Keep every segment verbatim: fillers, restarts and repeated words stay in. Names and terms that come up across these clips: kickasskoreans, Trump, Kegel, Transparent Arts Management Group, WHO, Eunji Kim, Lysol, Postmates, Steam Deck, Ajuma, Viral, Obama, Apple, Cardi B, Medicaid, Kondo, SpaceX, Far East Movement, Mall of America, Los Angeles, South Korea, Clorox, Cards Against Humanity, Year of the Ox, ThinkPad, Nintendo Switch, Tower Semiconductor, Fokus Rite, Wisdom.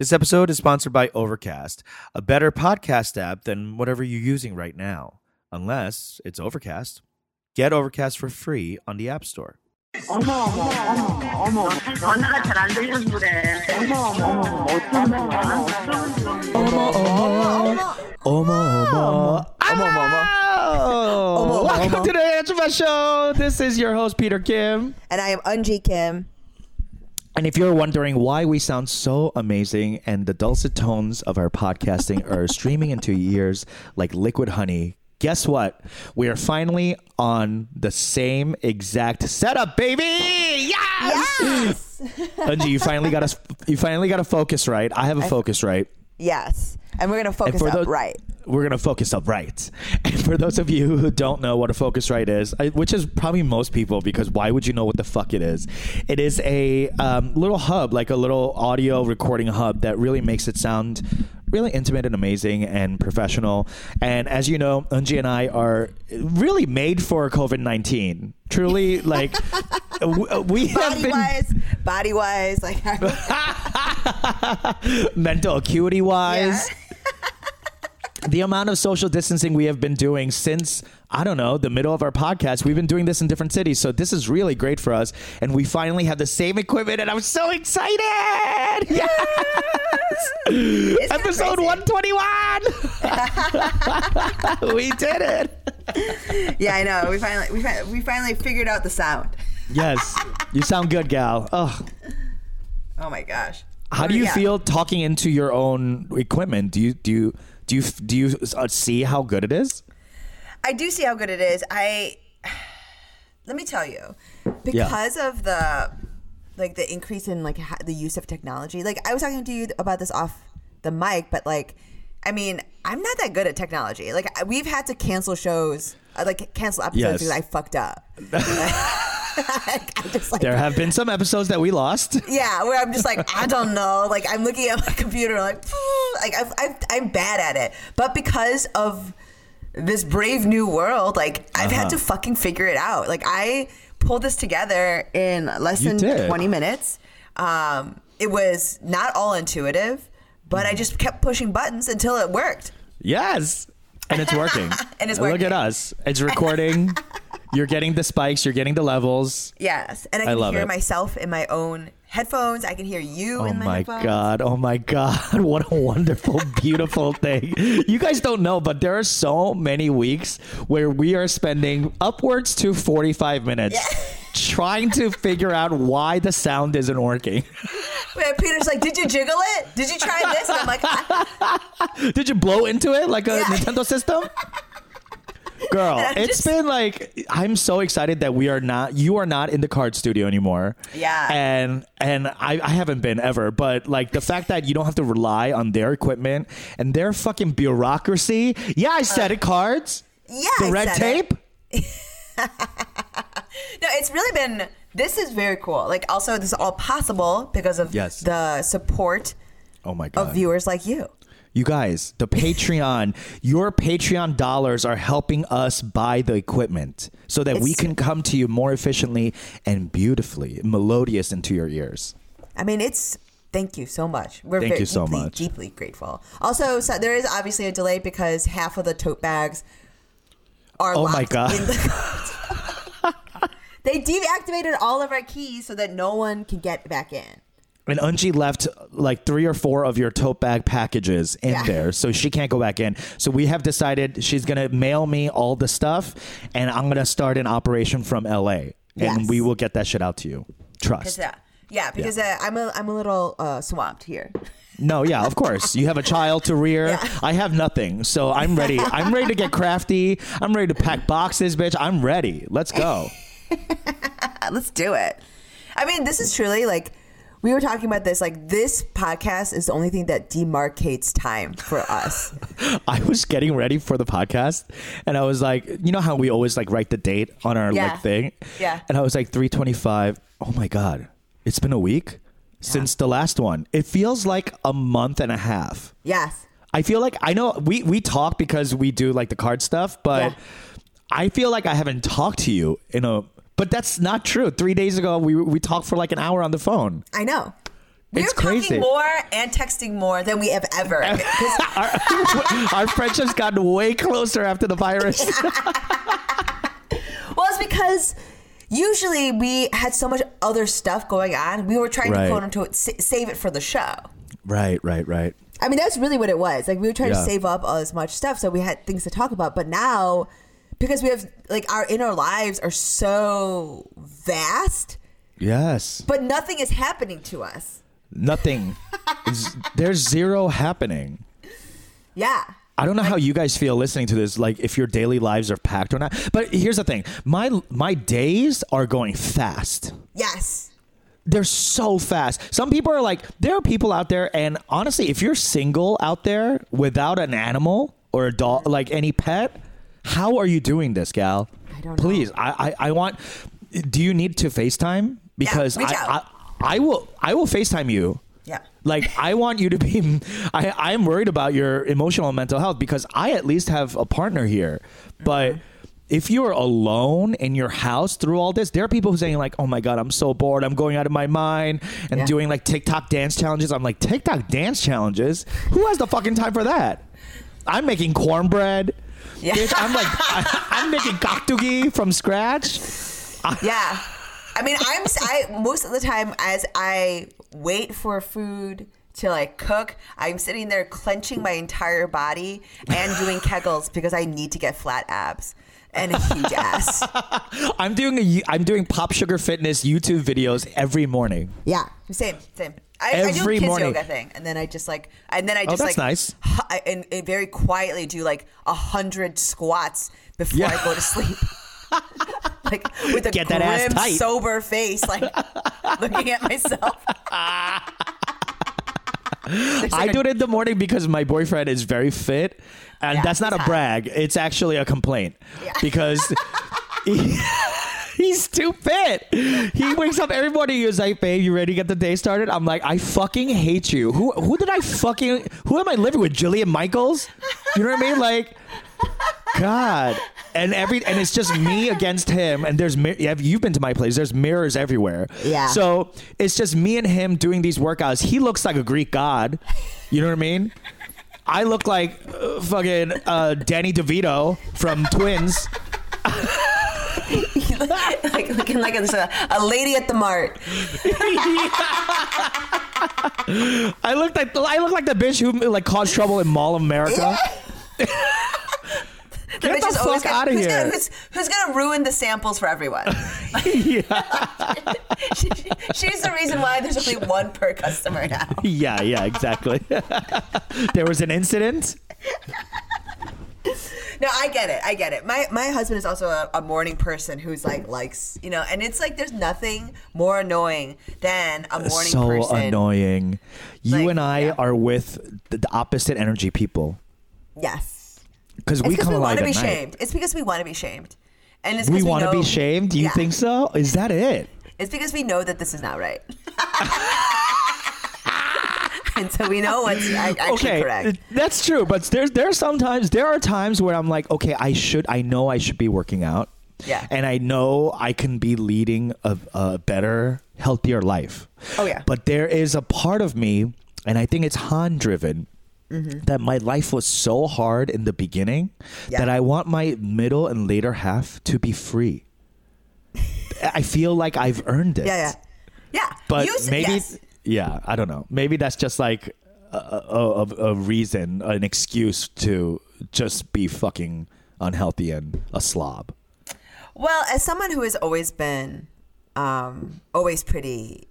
This episode is sponsored by Overcast, a better podcast app than whatever you're using right now, unless it's Overcast. Get Overcast for free on the App Store. 어머 어머 어머 어머 전화가 잘 안 들려서 그래. 어머 어머 어쩌면 어머 어머 어머 어머 어머 어머. Oh, welcome to the Ajuma Show. This is your host, Peter Kim. And I am Eunji Kim. And if you're wondering why we sound so amazing and the dulcet tones of our podcasting are streaming into your ears like liquid honey, guess what? We are finally on the same exact setup, baby! Yes! Yes! Eunji, you finally got a, you finally got a Fokus Rite. I have a Fokus Rite. Yes. And we're going to focus up those, right. We're going to focus up right. And for those of you who don't know what a Fokus Rite is, which is probably most people, because why would you know what the fuck it is? It is a um, little hub, like a little audio recording hub that really makes it sound really intimate and amazing and professional. And as you know, Eunji and I are really made for COVID nineteen. Truly, like, w- we have body been... Wise, body-wise, like... Mental acuity-wise. Yeah. The amount of social distancing we have been doing since, I don't know, the middle of our podcast. We've been doing this in different cities, so this is really great for us. And we finally have the same equipment, and I'm so excited! Yes! It's Episode one twenty-one! We did it! Yeah, I know. We finally, we finally, we finally figured out the sound. Yes. You sound good, gal. Oh, oh my gosh. How do you yeah. feel talking into your own equipment? Do you do you do you do you see how good it is? I do see how good it is. I let me tell you, because yeah. of the like the increase in like the use of technology. Like I was talking to you about this off the mic, but like I mean, I'm not that good at technology. Like we've had to cancel shows, like cancel episodes yes. because I fucked up. I just, like, there have been some episodes that we lost. Yeah, where I'm just like, I don't know. Like I'm looking at my computer, like, like I've, I've, I'm bad at it. But because of this brave new world, like I've uh-huh. had to fucking figure it out. Like I pulled this together in less than twenty minutes. Um, it was not all intuitive, but mm. I just kept pushing buttons until it worked. Yes, and it's working. and it's working. Look at us. It's recording. You're getting the spikes. You're getting the levels. Yes. And I can I hear it. myself in my own headphones. I can hear you oh in my, my headphones. Oh, my God. Oh, my God. What a wonderful, beautiful thing. You guys don't know, but there are so many weeks where we are spending upwards to forty-five minutes yeah. trying to figure out why the sound isn't working. Wait, Peter's like, did you jiggle it? Did you try this? And I'm like, I- did you blow into it like a yeah. Nintendo system? Girl, it's just, been like, I'm so excited that we are not, you are not in the card studio anymore. Yeah. And and I, I haven't been ever, but like the fact that you don't have to rely on their equipment and their fucking bureaucracy. Yeah, I said uh, it, cards. Yeah, The I red tape. It. No, it's really been, this is very cool. Like also this is all possible because of yes. the support oh my God. of viewers like you. You guys, the Patreon, your Patreon dollars are helping us buy the equipment so that it's, we can come to you more efficiently and beautifully, melodious into your ears. I mean, it's, thank you so much. We're thank very, you so deeply, much. deeply grateful. Also, so there is obviously a delay because half of the tote bags are oh locked my God. in the They deactivated all of our keys so that no one can get back in. And Eunji left like three or four of your tote bag packages in yeah. there, so she can't go back in. So we have decided she's going to mail me all the stuff, and I'm going to start an operation from L A, and yes. we will get that shit out to you. Trust. Uh, yeah, because yeah. Uh, I'm, a, I'm a little uh, swamped here. No, yeah, of course. You have a child to rear. Yeah. I have nothing, so I'm ready. I'm ready to get crafty. I'm ready to pack boxes, bitch. I'm ready. Let's go. Let's do it. I mean, this is truly like... We were talking about this, like this podcast is the only thing that demarcates time for us. I was getting ready for the podcast and I was like, you know how we always like write the date on our yeah. like thing? Yeah. And I was like three twenty-five. Oh my God. It's been a week yeah. since the last one. It feels like a month and a half. Yes. I feel like I know we, we talk because we do like the card stuff, but yeah. I feel like I haven't talked to you in a But that's not true. Three days ago, we we talked for like an hour on the phone. I know. We're it's talking crazy. more and texting more than we have ever. our, our friendship's gotten way closer after the virus. Well, it's because usually we had so much other stuff going on. We were trying right. to quote unquote save it for the show. Right, right, right. I mean, that's really what it was. Like, we were trying yeah. to save up all this much stuff, so we had things to talk about. But now, because we have, like, our inner lives are so vast. Yes. But nothing is happening to us. Nothing. There's zero happening. Yeah. I don't know how you guys feel listening to this, like if your daily lives are packed or not. But here's the thing. My my days are going fast. Yes. They're so fast. Some people are like, there are people out there, and honestly, if you're single out there without an animal or a dog, like any pet, how are you doing this, gal? I don't Please, know. Please, I, I, I want... Do you need to FaceTime? Because yeah, reach I, out. I, I will I will FaceTime you. Yeah. Like, I want you to be, I, I'm worried about your emotional and mental health because I at least have a partner here. But mm-hmm. if you're alone in your house through all this, there are people who are saying like, oh my God, I'm so bored. I'm going out of my mind and yeah. doing like TikTok dance challenges. I'm like, TikTok dance challenges? Who has the fucking time for that? I'm making cornbread. Yeah. Bitch, I'm like, I, I'm making gakdugi from scratch. Yeah. I mean, I'm I, most of the time as I wait for food to like cook, I'm sitting there clenching my entire body and doing Kegels because I need to get flat abs and a huge ass. I'm doing a, I'm doing Pop Sugar Fitness YouTube videos every morning. Yeah, same, same. I, every I do a kids morning. yoga thing, and then I just like, and then I just oh, that's like, nice. I, and, and very quietly do like a hundred squats before yeah. I go to sleep. Like with a Get grim, that ass tight. sober face, like looking at myself. Like I do it in the morning because my boyfriend is very fit, and yeah, that's not a hot. brag. It's actually a complaint yeah. because he, he's too fit. He wakes up every morning. He was like, "Babe, you ready to get the day started?" I'm like, "I fucking hate you. Who who did I fucking who am I living with? Jillian Michaels? You know what I mean? Like, God." And every and it's just me against him. And there's you've been to my place. There's mirrors everywhere. Yeah. So it's just me and him doing these workouts. He looks like a Greek god. You know what I mean? I look like uh, fucking uh, Danny DeVito from Twins. like, like looking like a, a lady at the mart. I look like I look like the bitch who like caused trouble in Mall of America. The Get the fuck out of here. Gonna, who's, who's going to ruin the samples for everyone? Yeah. she, she, she's the reason why there's only one per customer now. Yeah, yeah, exactly. There was an incident? No, I get it. I get it. My my husband is also a, a morning person who's like, likes, you know, and it's like there's nothing more annoying than a morning so person. So annoying. You like, and I yeah. are with the, the opposite energy people. Yes. Because we come alive at night. Shamed. It's because we want to be shamed. And it's because we want to be shamed? Do you yeah. think so? Is that it? It's because we know that this is not right. And so we know what's actually okay, correct. That's true. But there's, there are sometimes, there are times where I'm like, okay, I should, I know I should be working out. Yeah. And I know I can be leading a, a better, healthier life. Oh, yeah. But there is a part of me, and I think it's Han-driven, mm-hmm. that my life was so hard in the beginning yeah. that I want my middle and later half to be free. I feel like I've earned it. Yeah, yeah, yeah. But Use, maybe, yes. yeah, I don't know. Maybe that's just like a, a, a reason, an excuse to just be fucking unhealthy and a slob. Well, as someone who has always been, um, always pretty.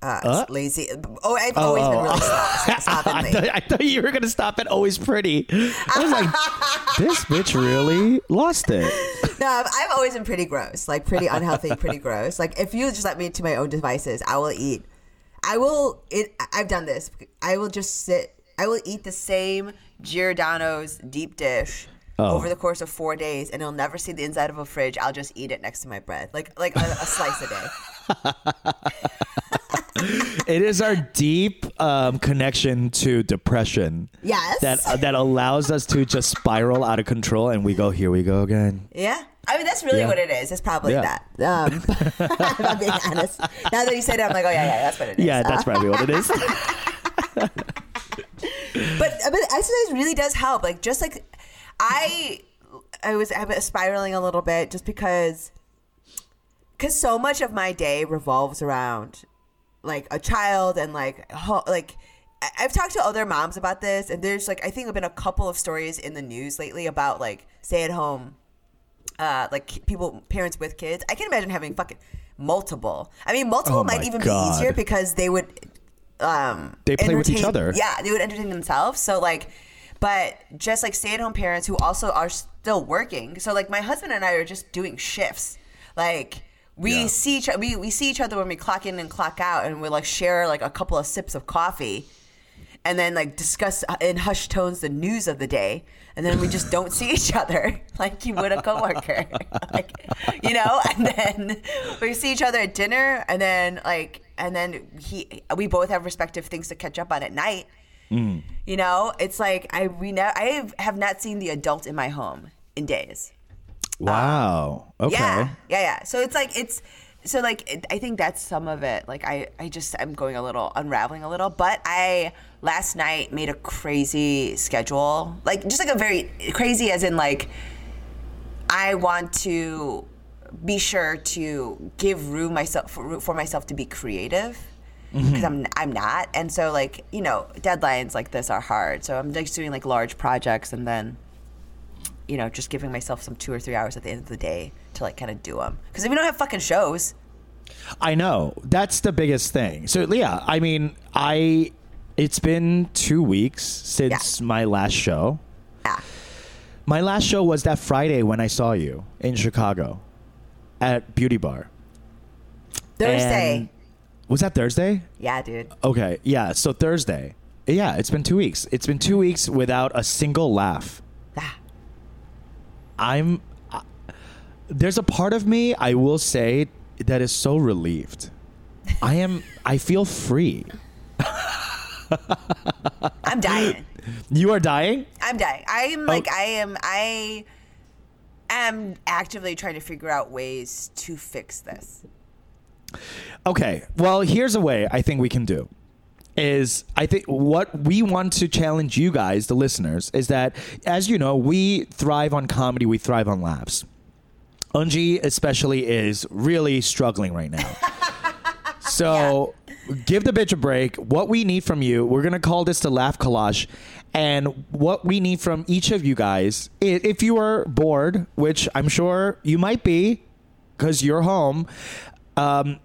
Uh, uh? Lazy. Oh, I've oh, always oh, been really oh. slob. Stop it, I, th- I thought you were gonna stop at always pretty. I was like, this bitch really lost it. No, I've, I've always been pretty gross, like pretty unhealthy, pretty gross. Like if you just let me to my own devices, I will eat. I will. It. I've done this. I will just sit. I will eat the same Giordano's deep dish. Oh. Over the course of four days, and it'll never see the inside of a fridge. I'll just eat it next to my bread, like like a, a slice a day. It is our deep um, connection to depression. Yes, that uh, that allows us to just spiral out of control, and we go here we go again. Yeah, I mean, that's really yeah. what it is. It's probably yeah. that. Um, if I'm being honest. Now that you said it, I'm like, oh, yeah, yeah, that's what it is. Yeah, that's probably what it is. but, but exercise really does help. Like, just like I, I was I was spiraling a little bit just because because so much of my day revolves around, like, a child and, like, ho- like, I've talked to other moms about this, and there's, like, I think there have been a couple of stories in the news lately about, like, stay-at-home, uh, like, people, parents with kids. I can imagine having fucking multiple. I mean, multiple oh might even God. be easier because they would um, They play entertain, with each other. Yeah, they would entertain themselves. So, like, but just, like, stay-at-home parents who also are still working. So, like, my husband and I are just doing shifts. Like... We yeah. see each we we see each other when we clock in and clock out, and we like share like a couple of sips of coffee, and then like discuss in hushed tones the news of the day, and then we just don't see each other like you would a coworker, like, you know. And then we see each other at dinner, and then like and then he we both have respective things to catch up on at night. Mm. You know, it's like I we ne- I have not seen the adult in my home in days. Wow. Um, okay. Yeah, yeah, yeah. So it's like it's so like it, I think that's some of it. Like I, I just I'm going a little unraveling a little, but I last night made a crazy schedule, like just like a very crazy as in like I want to be sure to give room myself for, for myself to be creative because mm-hmm. I'm I'm not, and so like you know deadlines like this are hard. So I'm just doing like large projects and then. You know, just giving myself some two or three hours at the end of the day to like kind of do them. Because if we don't have fucking shows. I know. That's the biggest thing. So, yeah, I mean, I it's been two weeks since yeah. my last show. Yeah. My last show was that Friday when I saw you in Chicago at Beauty Bar. Thursday. And was that Thursday? Yeah, dude. Okay. Yeah. So Thursday. Yeah, it's been two weeks. It's been two weeks without a single laugh. Ah. I'm uh, there's a part of me I will say that is so relieved. I am I feel free. I'm dying. You are dying? I'm dying. I am like oh. I am I am actively trying to figure out ways to fix this. Okay. Well, here's a way I think we can do. Is I think what we want to challenge you guys, the listeners, is that, as you know, we thrive on comedy. We thrive on laughs. Eunji especially is really struggling right now. So yeah. give the bitch a break. What we need from you, we're going to call this the Laugh Collage. And what we need from each of you guys, if you are bored, which I'm sure you might be because you're home, um,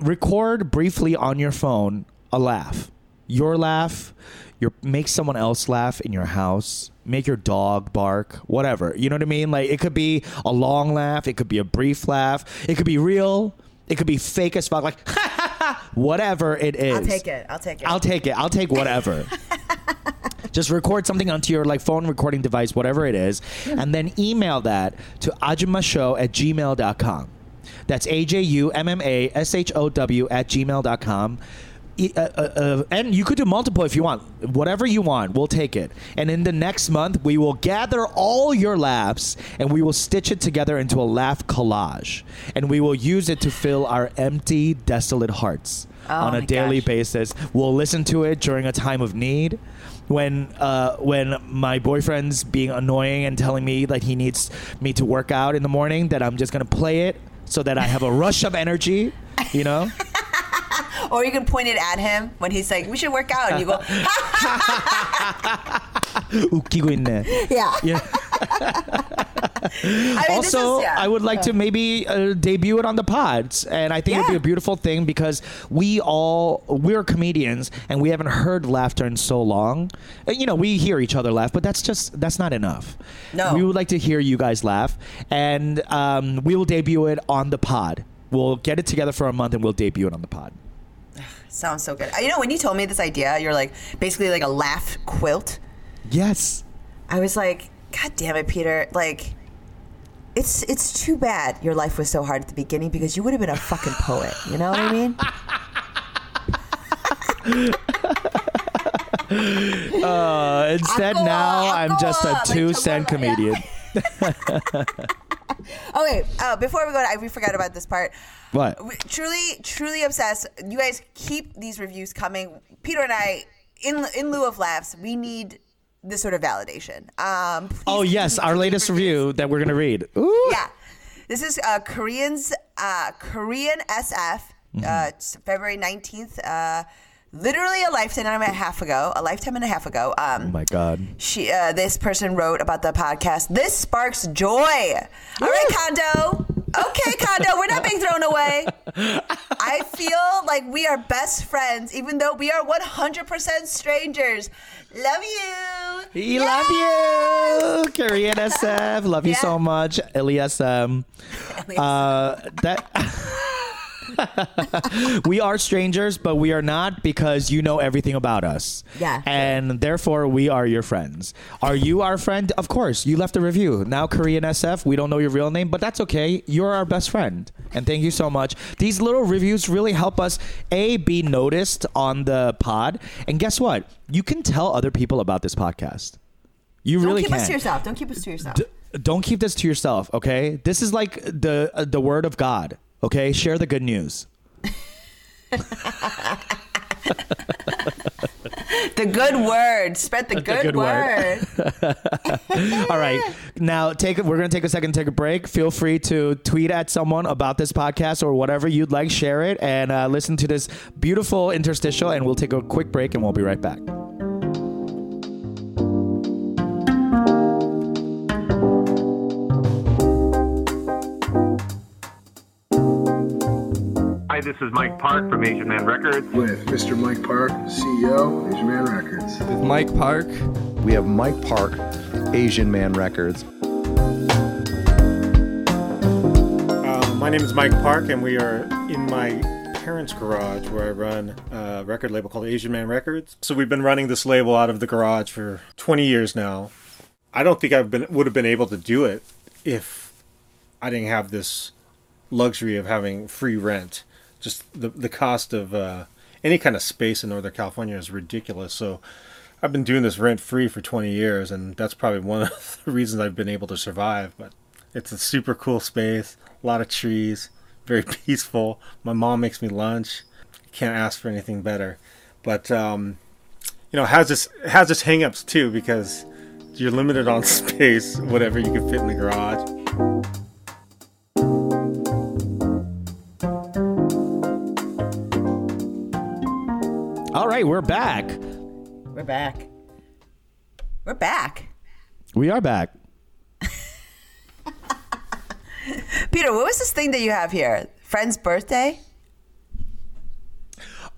record briefly on your phone a laugh, your laugh, your make someone else laugh in your house, make your dog bark, whatever. You know what I mean? Like it could be a long laugh, it could be a brief laugh, it could be real, it could be fake as fuck, like ha ha ha, whatever it is. I'll take it. I'll take it. I'll take it. I'll take whatever. Just record something onto your like phone recording device, whatever it is, and then email that to ajumashow at gmail dot com. That's A J U M M A S H O W at gmail dot com. Uh, uh, uh, and you could do multiple if you want. Whatever you want, we'll take it. And in the next month, we will gather all your laughs and we will stitch it together into a laugh collage. And we will use it to fill our empty, desolate hearts oh on a daily gosh. basis. We'll listen to it during a time of need. When uh, when my boyfriend's being annoying and telling me that he needs me to work out in the morning, that I'm just going to play it so that I have a rush of energy, you know? Or you can point it at him when he's like, we should work out. And you go, 웃기고 있네. Yeah. yeah. I mean, also, is, yeah. I would like yeah. to maybe uh, debut it on the pods. And I think yeah. it would be a beautiful thing because we all, we're comedians and we haven't heard laughter in so long. You know, we hear each other laugh, but that's just, that's not enough. No. We would like to hear you guys laugh. And um, we will debut it on the pod. We'll get it together for a month and we'll debut it on the pod. Sounds so good. You know, when you told me this idea, you're like basically like a laugh quilt. Yes. I was like, God damn it, Peter. Like, it's it's too bad your life was so hard at the beginning because you would have been a fucking poet. You know what I mean? uh, instead, Aqua, now Aqua. I'm just a two cent comedian. Okay, uh, before we go, I we forgot about this part. What? We, truly, truly obsessed. You guys keep these reviews coming. Peter and I, in in lieu of laughs, we need this sort of validation. Um, please, oh yes, our latest review that we're gonna read. Ooh. Yeah, this is uh, Koreans, uh, Korean S F, mm-hmm. uh, it's February nineteenth. Uh, Literally a lifetime and a half ago, a lifetime and a half ago. Um, oh my God! She, uh, this person wrote about the podcast. This sparks joy. All Woo! Right, Kondo. Okay, Kondo, we're not being thrown away. I feel like we are best friends, even though we are one hundred percent strangers. Love you. We yes! love you, Korean S F. Love yeah. you so much, L E S M. Uh, that. We are strangers, but we are not, because you know everything about us. Yeah. And sure. therefore, we are your friends. Are you our friend? Of course. You left a review. Now, Korean S F, we don't know your real name, but that's okay. You're our best friend. And thank you so much. These little reviews really help us, A, be noticed on the pod. And guess what? You can tell other people about this podcast. You don't really can. Don't keep us to yourself. Don't keep us to yourself. D- don't keep this to yourself, okay? This is like the uh, the word of God. Okay, share the good news. The good word. Spread the good, the good word. word. All right. Now, take. we're going to take a second, take a break. Feel free to tweet at someone about this podcast or whatever you'd like. Share it and uh, listen to this beautiful interstitial. And we'll take a quick break and we'll be right back. This is Mike Park from Asian Man Records. With Mister Mike Park, C E O, Asian Man Records. With Mike Park. We have Mike Park, Asian Man Records. Uh, my name is Mike Park, and we are in my parents' garage where I run a record label called Asian Man Records. So we've been running this label out of the garage for twenty years now. I don't think I would have been able to do it if I didn't have this luxury of having free rent. Just the the cost of uh, any kind of space in Northern California is ridiculous. So I've been doing this rent-free for twenty years, and that's probably one of the reasons I've been able to survive. But it's a super cool space, a lot of trees, very peaceful. My mom makes me lunch. Can't ask for anything better. But, um, you know, it has its, it has its hang-ups, too, because you're limited on space, whatever you can fit in the garage. All right, we're back. We're back. We're back. We are back. Peter, what was this thing that you have here? Friend's birthday?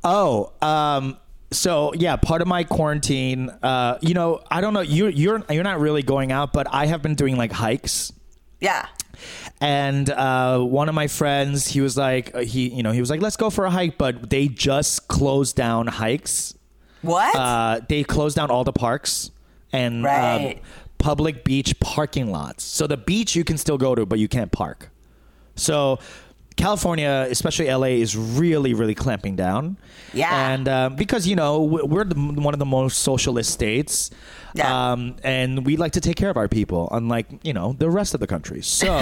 Oh, um, so yeah, part of my quarantine. Uh, you know, I don't know. You you're you're not really going out, but I have been doing like hikes. Yeah. And uh, one of my friends, he was like, he, you know, he was like, let's go for a hike. But they just closed down hikes. What? Uh, they closed down all the parks and right. um, public beach parking lots. So the beach you can still go to, but you can't park. So California, especially L A, is really, really clamping down. Yeah. And um, because, you know, we're the, one of the most socialist states. Yeah. Um, and we like to take care of our people, unlike, you know, the rest of the country. So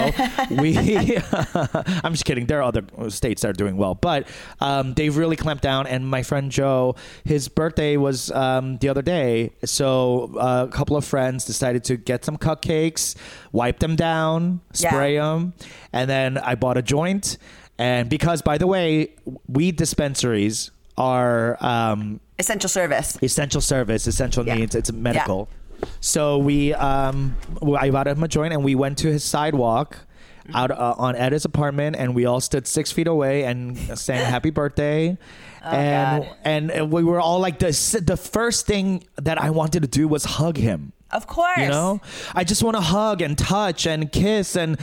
we I'm just kidding. There are other states that are doing well, but um, they've really clamped down. And my friend Joe, his birthday was um, the other day. So uh, a couple of friends decided to get some cupcakes, wipe them down, spray yeah. them. And then I bought a joint. And because, by the way, weed dispensaries are... Um, Essential service. Essential service, essential yeah. needs. It's medical. Yeah. So we, um, I bought him a joint and we went to his sidewalk out uh, on Edda's apartment, and we all stood six feet away and sang happy birthday. Oh, and, and and we were all like, the, the first thing that I wanted to do was hug him. Of course. You know, I just want to hug and touch and kiss. And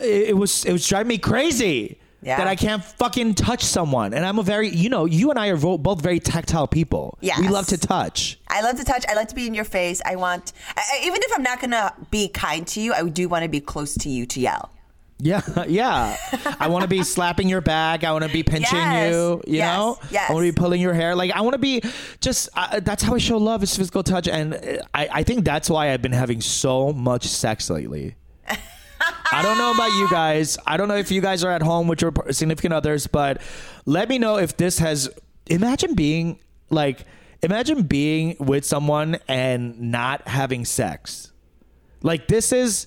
it, it was, it was driving me crazy. Yeah. That I can't fucking touch someone. And I'm a very, you know, you and I are both very tactile people. Yes. We love to touch. I love to touch. I love to be in your face. I want, I, even if I'm not going to be kind to you, I do want to be close to you to yell. Yeah. Yeah. I want to be slapping your back. I want to be pinching yes. you, you yes. know, yes. I want to be pulling your hair. Like I want to be just, uh, that's how I show love is physical touch. And I, I think that's why I've been having so much sex lately. I don't know about you guys. I don't know if you guys are at home with your significant others, but let me know if this has... Imagine being like... Imagine being with someone and not having sex. Like, this is...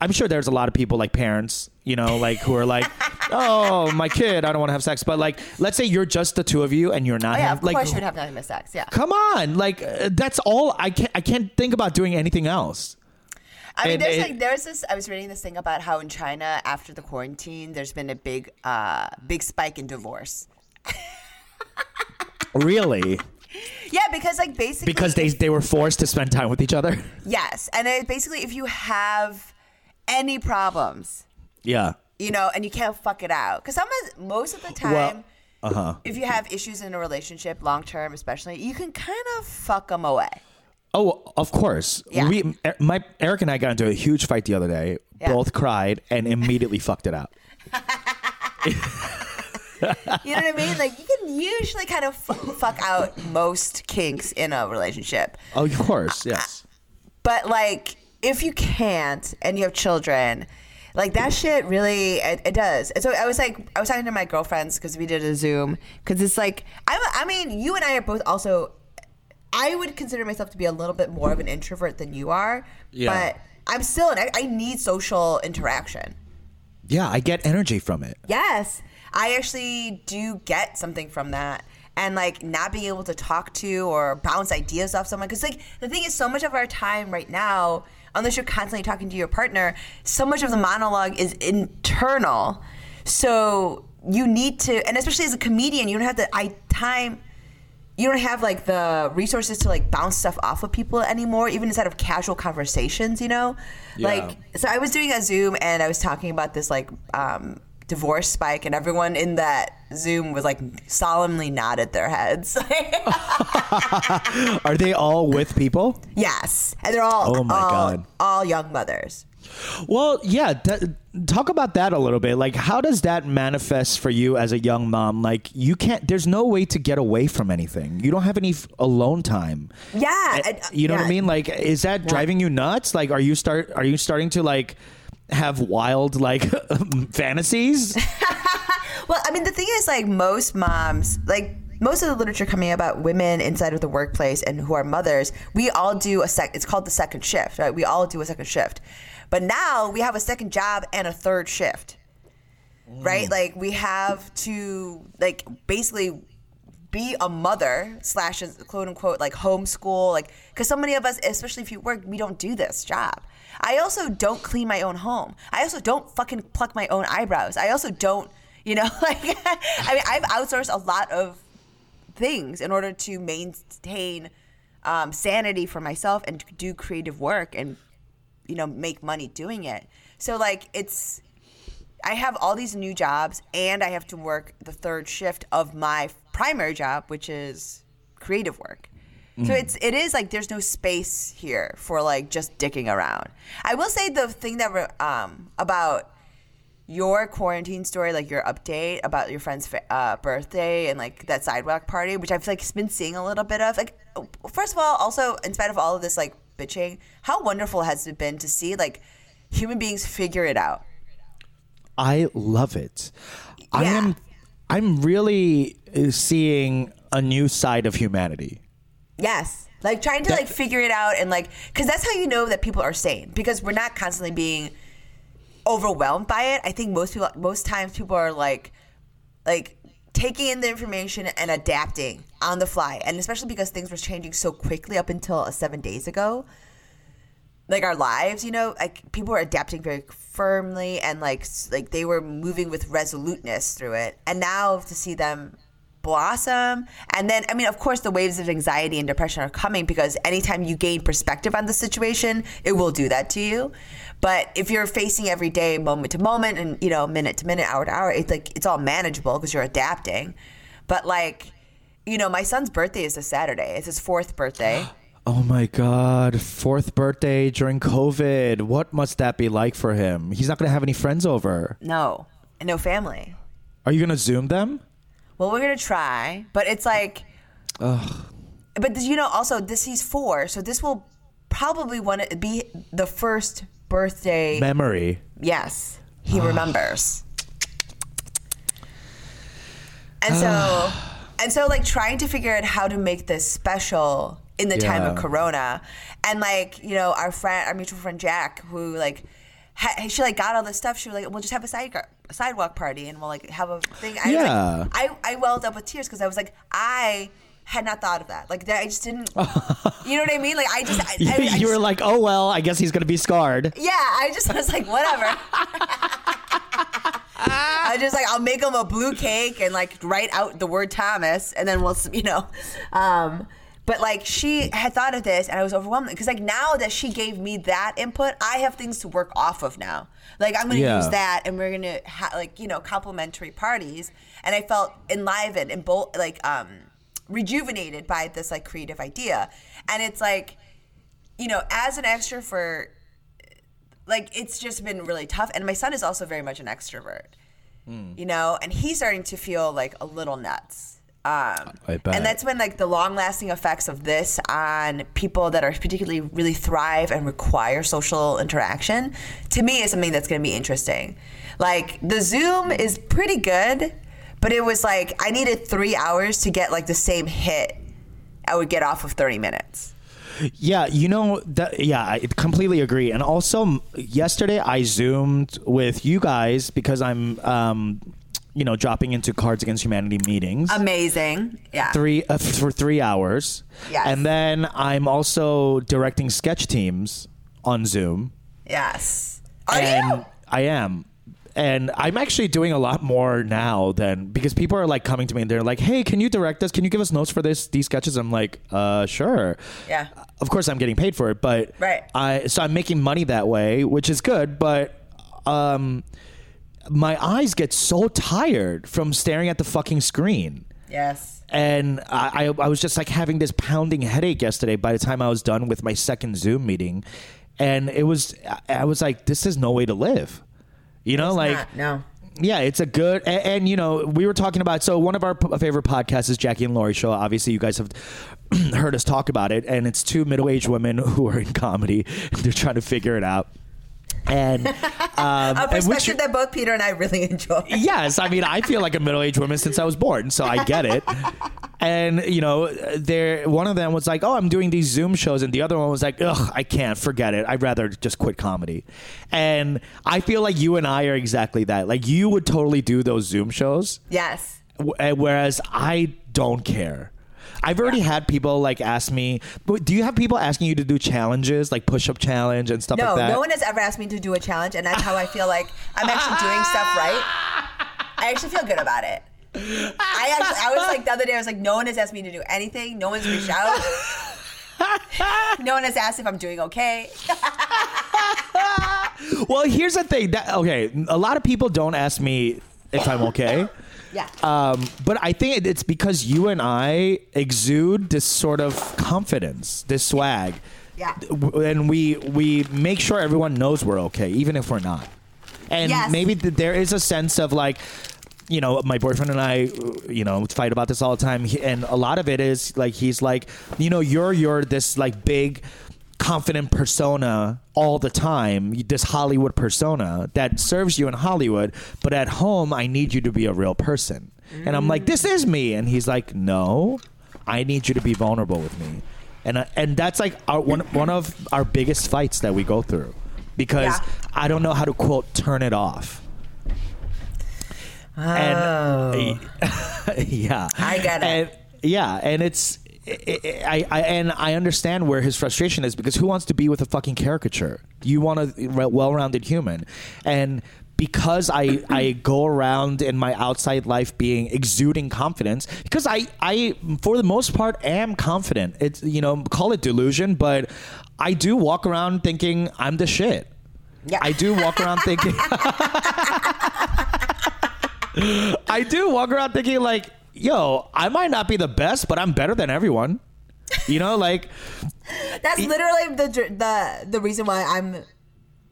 I'm sure there's a lot of people, like parents, you know, like who are like, oh, my kid, I don't want to have sex. But like, let's say you're just the two of you and you're not. Oh, yeah, having, of course like, you'd have nothing but sex. Yeah. Come on. Like, uh, that's all. I can't I can't think about doing anything else. I mean, and there's it, like there's this. I was reading this thing about how in China, after the quarantine, there's been a big, uh, big spike in divorce. Really? Yeah, because like basically. Because they, they were forced to spend time with each other. Yes. And it, basically, if you have any problems, yeah, you know, and you can't fuck it out, because some of, most of the time, well, uh-huh. if you have issues in a relationship long term, especially, you can kind of fuck them away. Oh, of course. Yeah. We, my Eric and I got into a huge fight the other day. Yeah. Both cried and immediately fucked it out. You know what I mean? Like, you can usually kind of f- fuck out most kinks in a relationship. Oh, of course, yes. But like, if you can't and you have children, like that shit really, it, it does. And so I was like, I was talking to my girlfriends because we did a Zoom, because it's like, I'm, I mean, you and I are both also, I would consider myself to be a little bit more of an introvert than you are, yeah. But I'm still, I, I need social interaction. Yeah, I get energy from it. Yes, I actually do get something from that. And like not being able to talk to or bounce ideas off someone, because like the thing is, so much of our time right now, unless you're constantly talking to your partner, so much of the monologue is internal. So you need to, and especially as a comedian, you don't have the I, time, you don't have like the resources to like bounce stuff off of people anymore, even inside of casual conversations, you know? Yeah. Like, so I was doing a Zoom and I was talking about this like um, divorce spike, and everyone in that Zoom was like solemnly nodded their heads. Are they all with people? Yes, and they're all oh my all, god, all young mothers. Well, yeah. Th- talk about that a little bit. Like, how does that manifest for you as a young mom? Like, you can't. There's no way to get away from anything. You don't have any f- alone time. Yeah, and, you know yeah. what I mean. Like, is that yeah. driving you nuts? Like, are you start? Are you starting to like have wild like fantasies? Well, I mean, the thing is, like, most moms, like, most of the literature coming about women inside of the workplace and who are mothers, we all do a sec, it's called the second shift, right? We all do a second shift. But now we have a second job and a third shift, right? Mm. Like, we have to, like, basically be a mother slash, quote unquote, like, homeschool, like, because so many of us, especially if you work, we don't do this job. I also don't clean my own home. I also don't fucking pluck my own eyebrows. I also don't. You know, like, I mean, I've outsourced a lot of things in order to maintain um, sanity for myself and do creative work and, you know, make money doing it. So, like, it's, I have all these new jobs and I have to work the third shift of my primary job, which is creative work. Mm. So it's, it is like, there's no space here for, like, just dicking around. I will say the thing that we're, um, about your quarantine story, like your update about your friend's uh, birthday and like that sidewalk party, which I've like been seeing a little bit of. Like, first of all, also in spite of all of this like bitching, how wonderful has it been to see like human beings figure it out? I love it. Yeah. I am. I'm really seeing a new side of humanity. Yes, like trying to that- like figure it out and like, because that's how you know that people are sane, because we're not constantly being overwhelmed by it. I think most people, most times people are like, like taking in the information and adapting on the fly, and especially because things were changing so quickly up until seven days ago. Like our lives, you know, like people were adapting very firmly, and like like they were moving with resoluteness through it. And now to see them blossom, and then I mean, of course, the waves of anxiety and depression are coming, because anytime you gain perspective on the situation, it will do that to you. But if you're facing every day, moment to moment, and you know, minute to minute, hour to hour, it's like it's all manageable because you're adapting. But like, you know, my son's birthday is this Saturday. It's his fourth birthday. Oh my God, fourth birthday during COVID. What must that be like for him? He's not going to have any friends over. No, and no family. Are you going to Zoom them? Well, we're going to try, but it's like, ugh. But you know, also this, he's four, so this will probably want to be the first birthday memory. Yes, he uh. remembers. And so, and so, like, trying to figure out how to make this special in the yeah. time of Corona, and like, you know, our friend, our mutual friend Jack, who like, ha- she like got all this stuff. She was like, "We'll just have a side a sidewalk party, and we'll like have a thing." I, yeah. Like, I I welled up with tears because I was like, I had not thought of that. Like, I just didn't. You know what I mean? Like, I just. I, I, I you were just, like, oh well, I guess he's gonna be scarred. Yeah, I just was like, whatever. I just like I'll make them a blue cake and like write out the word Thomas, and then we'll, you know, um, but like she had thought of this, and I was overwhelmed because like now that she gave me that input, I have things to work off of now. Like I'm gonna yeah. use that, and we're gonna ha- like you know complimentary parties, and I felt enlivened and bol- like um, rejuvenated by this like creative idea, and it's like, you know, as an extrovert. Like, it's just been really tough. And my son is also very much an extrovert, mm. you know? And he's starting to feel, like, a little nuts. Um, I bet. And that's when, like, the long-lasting effects of this on people that are particularly really thrive and require social interaction, to me, is something that's going to be interesting. Like, the Zoom is pretty good, but it was, like, I needed three hours to get, like, the same hit I would get off of thirty minutes. Yeah, you know, that, yeah, I completely agree. And also, yesterday I Zoomed with you guys because I'm, um, you know, dropping into Cards Against Humanity meetings. Amazing. Yeah. Three uh, for three hours. Yes. And then I'm also directing sketch teams on Zoom. Yes. Are and you? I am. And I'm actually doing a lot more now than because people are like coming to me and they're like, hey, can you direct us? Can you give us notes for this, these sketches? I'm like, uh, sure. Yeah. Of course, I'm getting paid for it. But right. I so I'm making money that way, which is good. But um, my eyes get so tired from staring at the fucking screen. Yes. And I, I, I was just like having this pounding headache yesterday by the time I was done with my second Zoom meeting. And it was I was like, this is no way to live. You know, it's like, not, no. Yeah, it's a good, and, and, you know, we were talking about, so one of our p- favorite podcasts is Jackie and Laurie Show. Obviously, you guys have heard us talk about it, and it's two middle-aged women who are in comedy, and they're trying to figure it out. And um, a perspective and which, that both Peter and I really enjoy. Yes, I mean, I feel like a middle-aged woman since I was born, so I get it. And, you know, there one of them was like, oh, I'm doing these Zoom shows. And the other one was like, ugh, I can't, forget it. I'd rather just quit comedy. And I feel like you and I are exactly that. Like, you would totally do those Zoom shows. Yes. W- whereas I don't care. I've already yeah. had people like ask me, do you have people asking you to do challenges, like push-up challenge and stuff no, like that? No, no one has ever asked me to do a challenge. And that's how I feel like I'm actually doing stuff right. I actually feel good about it. I actually, I was like the other day, I was like, no one has asked me to do anything. No one's reached out. No one has asked if I'm doing okay. Well, here's the thing. That, okay, a lot of people don't ask me if I'm okay. Yeah. Um, but I think it's because you and I exude this sort of confidence, this swag. Yeah. And we we make sure everyone knows we're okay, even if we're not. And yes. maybe th- there is a sense of like, you know, my boyfriend and I, you know, fight about this all the time. He, and a lot of it is like, he's like, you know, you're you're this like big, confident persona all the time, this Hollywood persona that serves you in Hollywood, but at home I need you to be a real person. Mm. And I'm like, this is me. And he's like, no, I need you to be vulnerable with me. And uh, and that's like our, one one of our biggest fights that we go through, because yeah. I don't know how to quote turn it off. Oh. And uh, yeah, I get it. And, yeah, and it's I, I and I understand where his frustration is, because who wants to be with a fucking caricature? You want a well-rounded human. And because I, I go around in my outside life being exuding confidence, because I, I for the most part am confident. It's, you know, call it delusion, but I do walk around thinking I'm the shit. Yeah. I do walk around thinking I do walk around thinking like, yo, I might not be the best, but I'm better than everyone. You know, like that's literally the the the reason why I'm.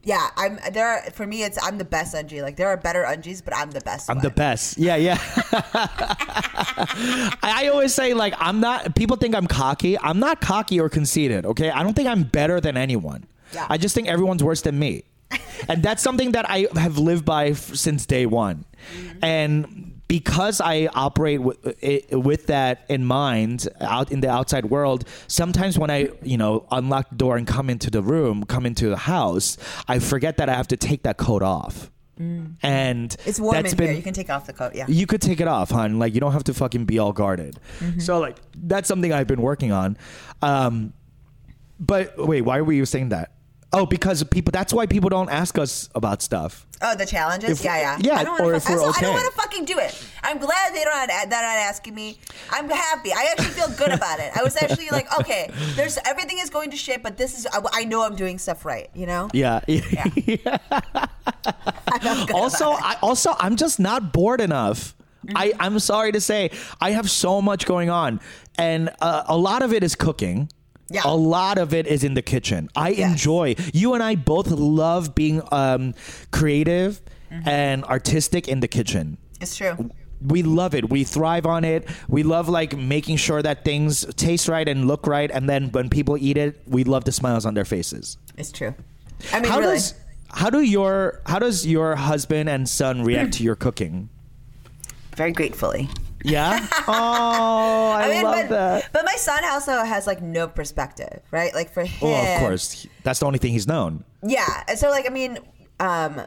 Yeah, I'm there. Are, for me, it's I'm the best Eunji. Like there are better Eunjis, but I'm the best. I'm one. the best. Yeah, yeah. I always say like I'm not. People think I'm cocky. I'm not cocky or conceited. Okay, I don't think I'm better than anyone. Yeah. I just think everyone's worse than me. And that's something that I have lived by f- since day one. Mm-hmm. And because I operate w- it, with that in mind out in the outside world, sometimes when I, you know, unlock the door and come into the room, come into the house, I forget that I have to take that coat off. Mm. And it's warm that's in been, here. You can take off the coat. Yeah, you could take it off, hon. Like, you don't have to fucking be all guarded. Mm-hmm. So like, that's something I've been working on. Um, but wait, why were you saying that? Oh, because people. That's why people don't ask us about stuff. Oh, the challenges? If, yeah, yeah. Yeah, I don't wanna, or if we're I, okay. I don't want to fucking do it. I'm glad they don't. They're not asking me. I'm happy. I actually feel good about it. I was actually like, okay, there's everything is going to shit, but this is. I, I know I'm doing stuff right. You know? Yeah. Yeah. yeah. I also, I, also, I'm just not bored enough. Mm-hmm. I, I'm sorry to say, I have so much going on, and uh, a lot of it is cooking. Yeah. A lot of it is in the kitchen. I yes. enjoy. You and I both love being um, creative mm-hmm. and artistic in the kitchen. It's true. We love it. We thrive on it. We love like making sure that things taste right and look right. And then when people eat it, we love the smiles on their faces. It's true. I mean, how really. does how do your how does your husband and son react to your cooking? Very gratefully. Yeah. Oh, I, I mean, love but, that. But my son also has like no perspective, right? Like for him. Well, of course, that's the only thing he's known. Yeah, and so like I mean, um,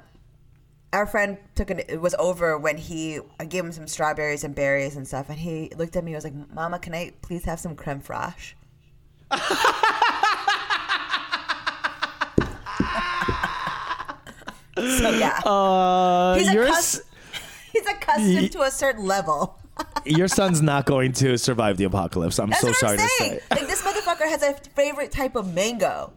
our friend took an, it was over when he I gave him some strawberries and berries and stuff, and he looked at me and was like, "Mama, can I please have some creme fraiche?" So yeah, uh, he's accus- he's accustomed y- to a certain level. Your son's not going to survive the apocalypse. I'm That's so what I'm sorry saying. to say. Like, this motherfucker has a favorite type of mango.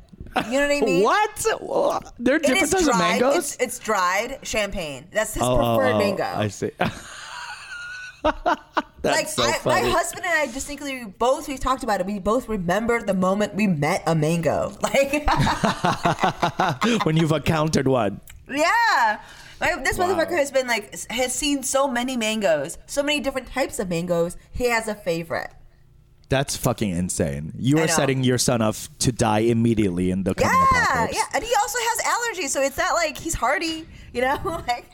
You know what I mean? What? There are different types of mangoes? It's, it's dried champagne. That's his oh, preferred oh, oh, mango. I see. That's like, so I, funny. My husband and I distinctly both, we talked about it. We both remember the moment we met a mango. Like when you've encountered one. Yeah. Like, this wow. motherfucker has been like, has seen so many mangoes, so many different types of mangoes. He has a favorite. That's fucking insane. You are setting your son up to die immediately in the coming yeah, apocalypse. Yeah, and he also has allergies, so it's not like he's hardy, you know? Like,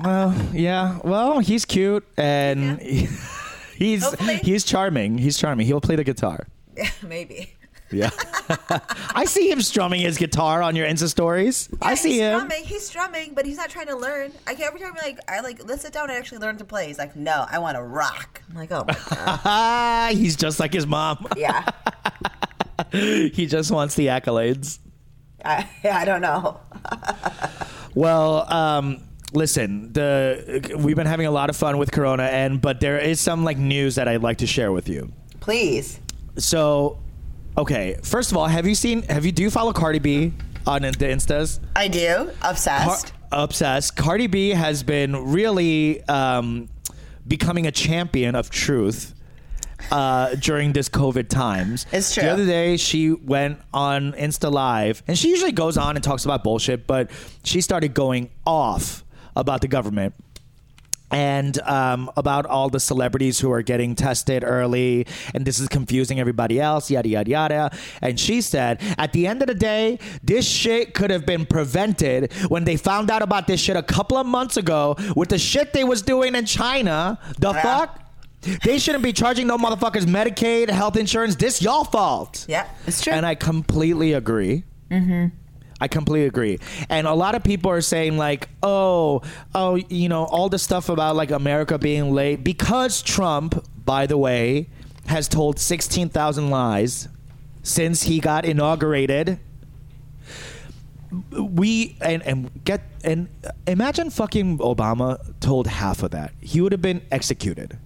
well, yeah. Well, he's cute and yeah. he's Hopefully. he's charming. He's charming. He'll play the guitar. Yeah, maybe. Yeah, I see him strumming his guitar on your Insta stories. Yeah, I see he's him. Strumming, he's strumming, but he's not trying to learn. Like every time, like I like, let's sit down and actually learn to play. He's like, no, I want to rock. I'm like, oh my god. He's just like his mom. Yeah. He just wants the accolades. I, I don't know. Well, um, listen, the we've been having a lot of fun with Corona, and but there is some like news that I'd like to share with you. Please. So. Okay, first of all, have you seen, have you, do you follow Cardi B on the Instas? I do, obsessed. Car- obsessed. Cardi B has been really um, becoming a champion of truth uh, during this COVID times. It's true. The other day, she went on Insta Live, and she usually goes on and talks about bullshit, but she started going off about the government. And um, about all the celebrities who are getting tested early, and this is confusing everybody else, yada, yada, yada. And she said, at the end of the day, this shit could have been prevented when they found out about this shit a couple of months ago with the shit they was doing in China. The yeah. fuck? They shouldn't be charging no motherfuckers Medicaid, health insurance. This y'all fault. Yeah, it's true. And I completely agree. Mm-hmm. I completely agree. And a lot of people are saying like, oh, oh, you know, all the stuff about like America being late because Trump, by the way, has told sixteen thousand lies since he got inaugurated. We and, and get and imagine fucking Obama told half of that. He would have been executed.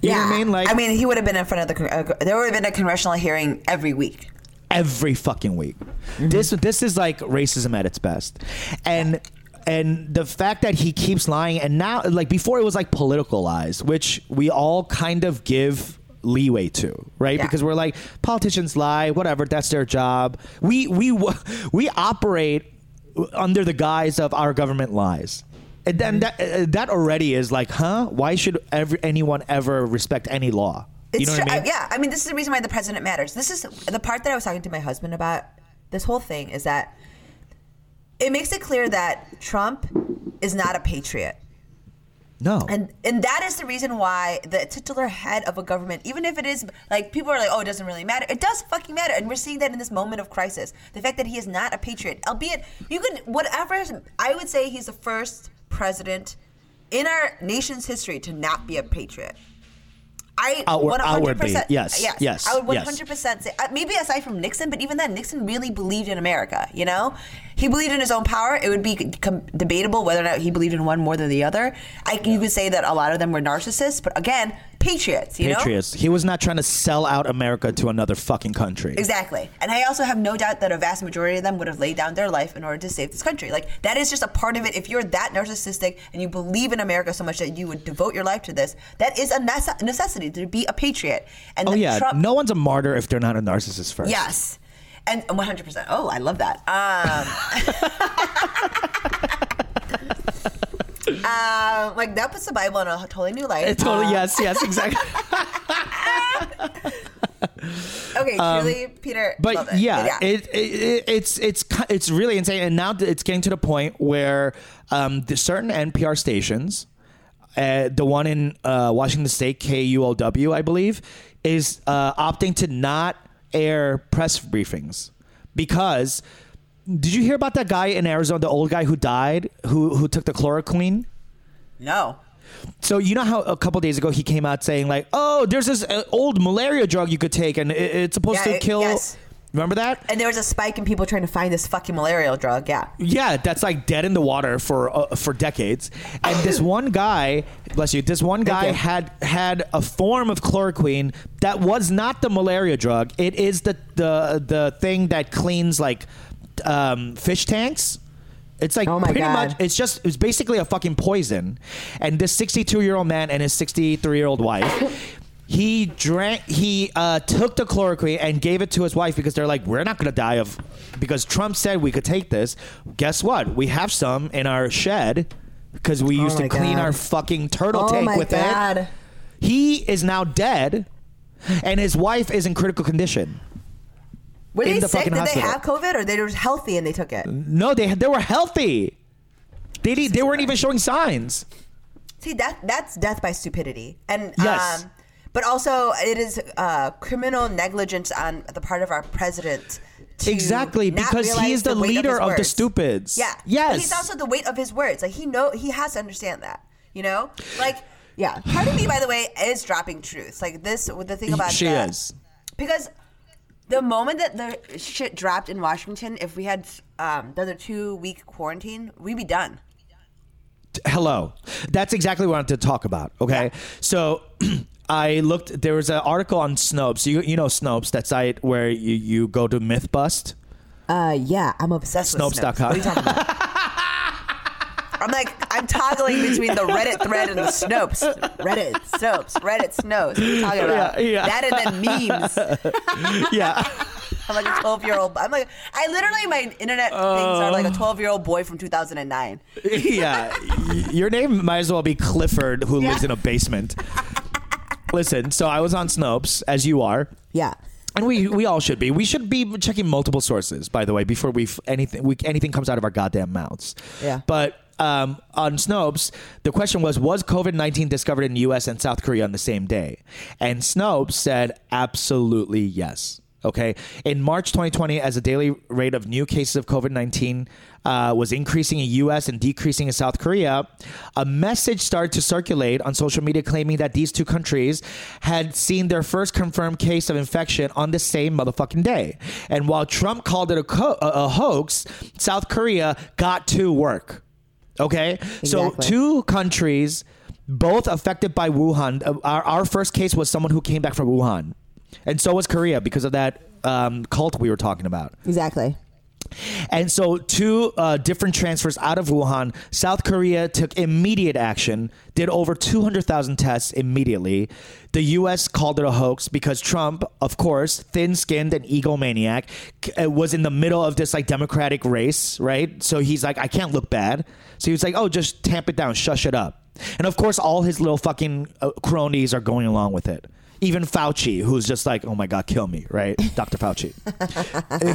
You yeah. know what I mean? Like, I mean, he would have been in front of the uh, there would have been a congressional hearing every week. Every fucking week. Mm-hmm. This this is like racism at its best. And and the fact that he keeps lying, and now, like before it was like political lies, which we all kind of give leeway to, right? Yeah. Because we're like, politicians lie, whatever, that's their job. We we we operate under the guise of our government lies. And then that that already is like, huh? Why should every, anyone ever respect any law? You know what I mean? I, yeah, I mean, this is the reason why the president matters. This is the part that I was talking to my husband about. This whole thing is that it makes it clear that Trump is not a patriot. No. And and that is the reason why the titular head of a government, even if it is, like, people are like, oh, it doesn't really matter. It does fucking matter. And we're seeing that in this moment of crisis. The fact that he is not a patriot, albeit you could, whatever, I would say he's the first president in our nation's history to not be a patriot. I Outward, one hundred percent, outwardly, yes, yes, yes. I would one hundred percent yes. say, maybe aside from Nixon, but even then, Nixon really believed in America, you know? He believed in his own power. It would be com- debatable whether or not he believed in one more than the other. I, yeah. You could say that a lot of them were narcissists, but again, patriots, you patriots. know? Patriots. He was not trying to sell out America to another fucking country. Exactly. And I also have no doubt that a vast majority of them would have laid down their life in order to save this country. Like, that is just a part of it. If you're that narcissistic and you believe in America so much that you would devote your life to this, that is a nece- necessity to be a patriot. And oh, yeah. Trump- no one's a martyr if they're not a narcissist first. Yes. And one hundred percent. Oh, I love that. Um, uh, like, that puts the Bible in a totally new light. It totally, uh, yes, yes, exactly. Okay, truly, um, Peter. But love it. yeah, yeah. It, it, it's it's it's really insane. And now it's getting to the point where um, the certain N P R stations, uh, the one in uh, Washington State, K U O W, I believe, is uh, opting to not air press briefings because did you hear about that guy in Arizona, the old guy who died, who who took the chloroquine? No. So you know how a couple days ago he came out saying like, oh, there's this old malaria drug you could take and it, it's supposed yeah, to kill. Yes. Remember that? And there was a spike in people trying to find this fucking malarial drug. Yeah. Yeah. That's like dead in the water for uh, for decades. And this one guy, bless you, this one guy had had a form of chloroquine that was not the malaria drug. It is the the, the thing that cleans like um, fish tanks. It's like oh pretty God. much, it's just, it's basically a fucking poison. And this sixty-two-year-old man and his sixty-three-year-old wife... He drank. He uh, took the chloroquine and gave it to his wife because they're like, we're not going to die of, because Trump said we could take this. Guess what? We have some in our shed because we used oh to clean God. our fucking turtle oh tank with God. it. He is now dead, and his wife is in critical condition. Were they the sick? Did hospital. they have COVID, or they were healthy and they took it? No, they they were healthy. They did, they weren't even showing signs. See that that's death by stupidity, and yes. Um, But also, it is uh, criminal negligence on the part of our president. To exactly, because he is the, the leader of, of the stupids. Yeah. Yes. But he's also the weight of his words. Like he know he has to understand that. You know, like yeah. Cardi B, by the way, is dropping truths. Like this, with the thing about she that, is because the moment that the shit dropped in Washington, if we had um, another two week quarantine, we'd be done. Hello, that's exactly what I wanted to talk about. Okay, yeah. So. I looked, there was an article on Snopes. You you know Snopes, that site where you, you go to Mythbust? Uh, yeah, I'm obsessed Snopes. with Snopes. Snopes. What are you talking about? I'm like, I'm toggling between the Reddit thread and the Snopes. Reddit, Snopes, Reddit, Snopes. What are you talking about? Yeah, yeah. That and then memes. Yeah. I'm like a twelve-year-old. I'm like, I literally, my internet uh, things are like a twelve-year-old boy from two thousand nine. Yeah. Your name might as well be Clifford, who yeah. lives in a basement. Listen, so I was on Snopes, as you are. Yeah. And we we all should be. We should be checking multiple sources, by the way, before we anything we, anything comes out of our goddamn mouths. Yeah. But um, on Snopes, the question was, was COVID nineteen discovered in the U S and South Korea on the same day? And Snopes said, absolutely yes. Okay. In March twenty twenty, as the daily rate of new cases of COVID nineteen uh, was increasing in U S and decreasing in South Korea, a message started to circulate on social media claiming that these two countries had seen their first confirmed case of infection on the same motherfucking day. And while Trump called it a, co- a hoax, South Korea got to work. Okay. Exactly. So two countries, both affected by Wuhan. Our, our first case was someone who came back from Wuhan. And so was Korea because of that um, cult we were talking about. Exactly. And so two uh, different transfers out of Wuhan, South Korea took immediate action, did over two hundred thousand tests immediately. The U S called it a hoax because Trump, of course, thin-skinned and egomaniac, was in the middle of this like Democratic race, right? So he's like, I can't look bad. So he was like, oh, just tamp it down, shush it up. And of course, all his little fucking cronies are going along with it. Even Fauci, who's just like, oh my God, kill me, right? Doctor Fauci.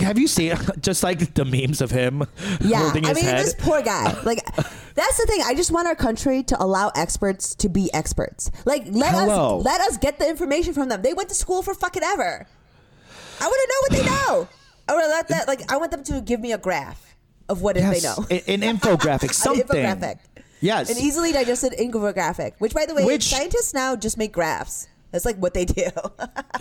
Have you seen just like the memes of him yeah. holding his I mean, head? This poor guy. Like, that's the thing. I just want our country to allow experts to be experts. Like, let Hello. us let us get the information from them. They went to school for fucking ever. I want to know what they know. I want to let that, like, I want them to give me a graph of what yes. if they know. An infographic, something. An infographic. Yes. An easily digested infographic, which, by the way, which, scientists now just make graphs. That's like what they do.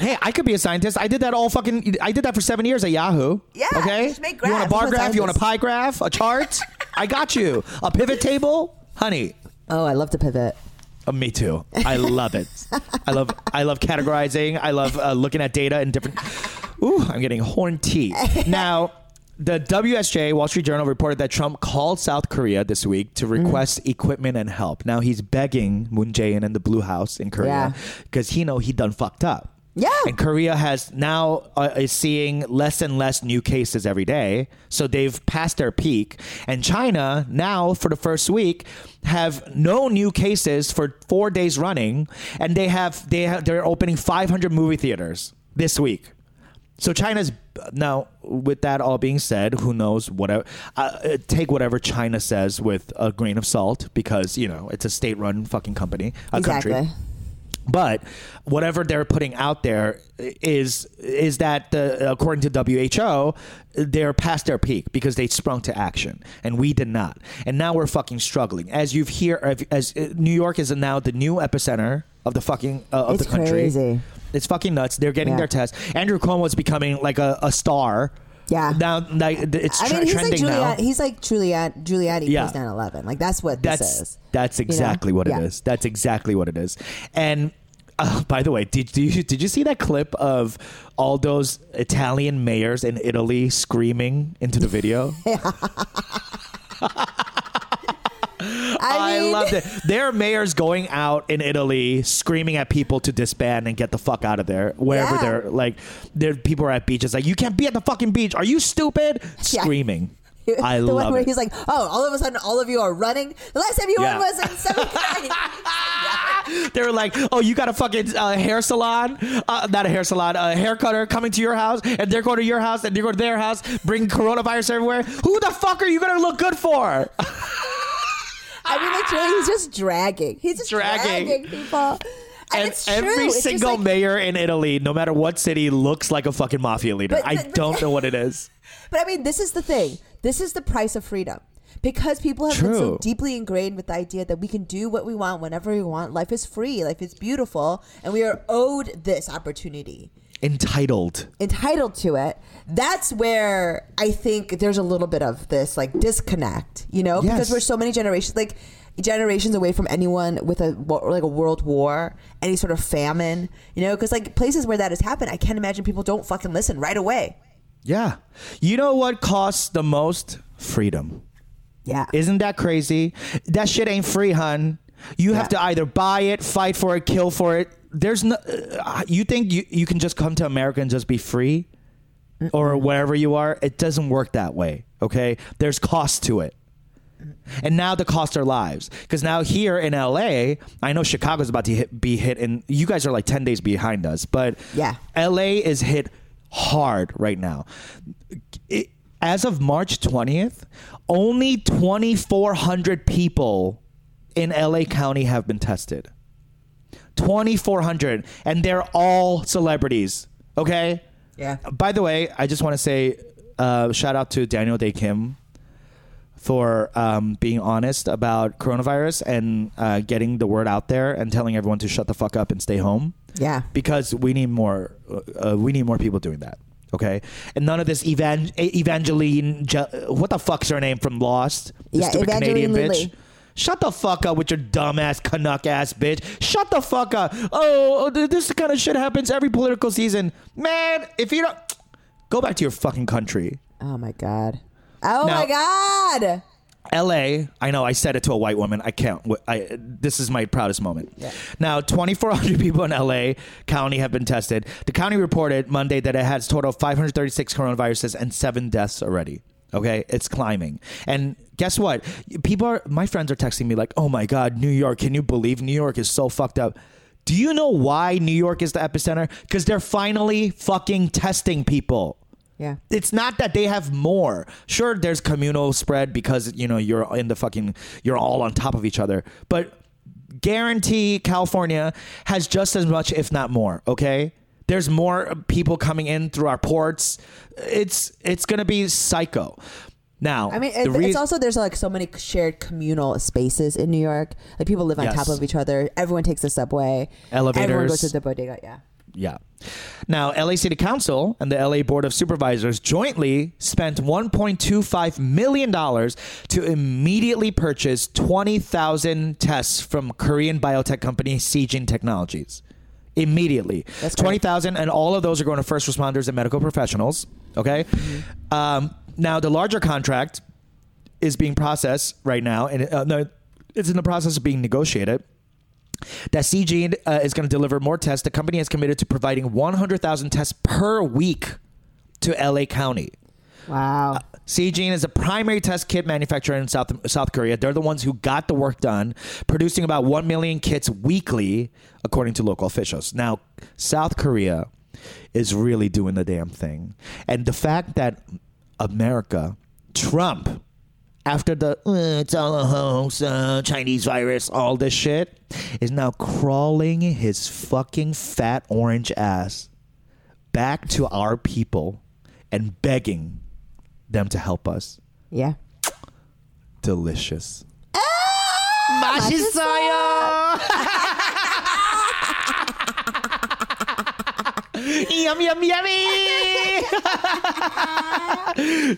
Hey, I could be a scientist. I did that all fucking, I did that for seven years at Yahoo. Yeah, okay? Just make graphs. You want a bar graph? Scientists. You want a pie graph? A chart? I got you. A pivot table? Honey. Oh, I love to pivot. Uh, me too. I love it. I love I love categorizing. I love uh, looking at data and different. Ooh, I'm getting horny. Now, the W S J, Wall Street Journal, reported that Trump called South Korea this week to request mm. equipment and help. Now, he's begging Moon Jae-in and the Blue House in Korea because yeah. he know he done fucked up. Yeah. And Korea has now uh, is seeing less and less new cases every day. So they've passed their peak. And China now, for the first week, have no new cases for four days running. And they have, they have, they're opening five hundred movie theaters this week. So China's now. With that all being said, who knows? Whatever, uh, take whatever China says with a grain of salt, because you know it's a state-run fucking company, a exactly. country. But whatever they're putting out there is is that the, according to W H O, they're past their peak because they sprung to action and we did not, and now we're fucking struggling. As you've hear, as New York is now the new epicenter of the fucking uh, of it's the country. Crazy. It's fucking nuts. They're getting yeah. their tests. Andrew Cuomo's becoming like a, a star. Yeah. Now, like, it's tre- I mean, he's trending like Giuliani, now. He's like Giuliani, Giuliani yeah. post nine eleven. Like, that's what that's, this is. That's exactly you know? what it yeah. is. That's exactly what it is. And uh, by the way, did, did, you, did you see that clip of all those Italian mayors in Italy screaming into the video? I, I mean, loved it. There are mayors going out in Italy screaming at people to disband and get the fuck out of there. Wherever yeah. they're like, there people are at beaches like, you can't be at the fucking beach. Are you stupid? Screaming. Yeah. I the love one where it. He's like, oh, all of a sudden, all of you are running. The last time you yeah. were was in seventh grade. They were like, oh, you got a fucking uh, hair salon, uh, not a hair salon, a hair cutter coming to your house, and they're going to your house, and they're going to their house, bring coronavirus everywhere. Who the fuck are you going to look good for? I mean, literally, he's just dragging. He's just dragging, dragging people. And, and it's every true. single like, mayor in Italy, no matter what city, looks like a fucking mafia leader. But, I but, don't but, know what it is. But I mean, this is the thing. This is the price of freedom. Because people have true. been so deeply ingrained with the idea that we can do what we want whenever we want. Life is free. Life is beautiful. And we are owed this opportunity. Entitled. Entitled to it. That's where I think there's a little bit of this like disconnect, you know, yes. because we're so many generations like generations away from anyone with a like a world war, any sort of famine, you know, because like places where that has happened, I can't imagine people don't fucking listen right away. Yeah. You know what costs the most? Freedom. Yeah. Isn't that crazy? That shit ain't free, hun. You yeah. have to either buy it, fight for it, kill for it. There's no. Uh, you think you, you can just come to America and just be free, Mm-mm. or wherever you are? It doesn't work that way. Okay, there's cost to it, and now the costs are lives. Because now here in L A, I know Chicago's about to hit, be hit, and you guys are like ten days behind us. But yeah, L A is hit hard right now. It, as of March twentieth, only twenty-four hundred people in L A County have been tested. twenty-four hundred, and they're all celebrities. Okay. Yeah. By the way, I just want to say uh, shout out to Daniel Day Kim for um, being honest about coronavirus and uh, getting the word out there and telling everyone to shut the fuck up and stay home. Yeah. Because we need more. Uh, we need more people doing that. Okay. And none of this Evang- Evangeline. What the fuck's her name from Lost? The yeah, stupid Evangeline Canadian Lilly. Bitch. Shut the fuck up with your dumbass Canuck ass bitch. Shut the fuck up. Oh, this kind of shit happens every political season. Man, if you don't... Go back to your fucking country. Oh, my God. Oh, now, my God. L A, I know I said it to a white woman. I can't. I, this is my proudest moment. Yeah. Now, twenty-four hundred people in L A County have been tested. The county reported Monday that it has a total of five hundred thirty-six coronaviruses and seven deaths already. Okay, it's climbing. And guess what? People are, my friends are texting me like, oh my God, New York, can you believe New York is so fucked up? Do you know why New York is the epicenter? Because they're finally fucking testing people. Yeah. It's not that they have more. Sure, there's communal spread because, you know, you're in the fucking, you're all on top of each other. But guarantee California has just as much, if not more. Okay. There's more people coming in through our ports. It's it's going to be psycho. Now, I mean, it, re- it's also there's like so many shared communal spaces in New York. Like people live on yes. top of each other. Everyone takes the subway. Elevators. Everyone goes to the bodega. Yeah. Yeah. Now, L A City Council and the L A Board of Supervisors jointly spent one point two five million dollars to immediately purchase twenty thousand tests from Korean biotech company Seegene Technologies. Immediately. That's twenty thousand. And all of those are going to first responders and medical professionals. Okay. Mm-hmm. Um, now, the larger contract is being processed right now. And it, uh, no, it's in the process of being negotiated. That Seegene uh, is going to deliver more tests. The company has committed to providing one hundred thousand tests per week to L A County. Wow. Uh, Seegene is a primary test kit manufacturer in South South Korea. They're the ones who got the work done, producing about one million kits weekly, according to local officials. Now, South Korea is really doing the damn thing. And the fact that America, Trump, after the uh, it's all a hoax, uh, Chinese virus, all this shit, is now crawling his fucking fat orange ass back to our people and begging them to help us. Yeah. Delicious. Ah, Mashisoyo. Yum, yum, yummy.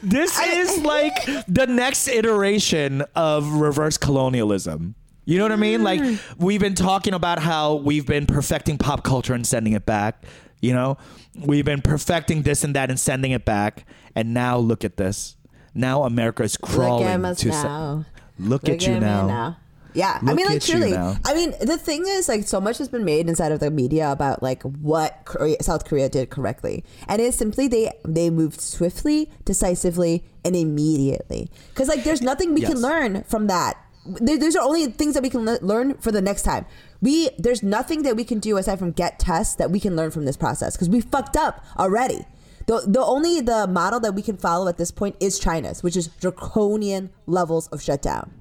This is like the next iteration of reverse colonialism. You know what I mean? Like, we've been talking about how we've been perfecting pop culture and sending it back. You know, we've been perfecting this and that and sending it back. And now look at this. Now America is crawling. Look at to now. Se- look, look at you at now. now. Yeah. Look I mean, like, truly. I mean, the thing is, like, so much has been made inside of the media about, like, what Korea, South Korea did correctly. And it's simply they, they moved swiftly, decisively, and immediately. Because, like, there's nothing we yes. can learn from that. There, those are only things that we can le- learn for the next time. We there's nothing that we can do aside from get tests that we can learn from this process, because we fucked up already. The the only the model that we can follow at this point is China's, which is draconian levels of shutdown.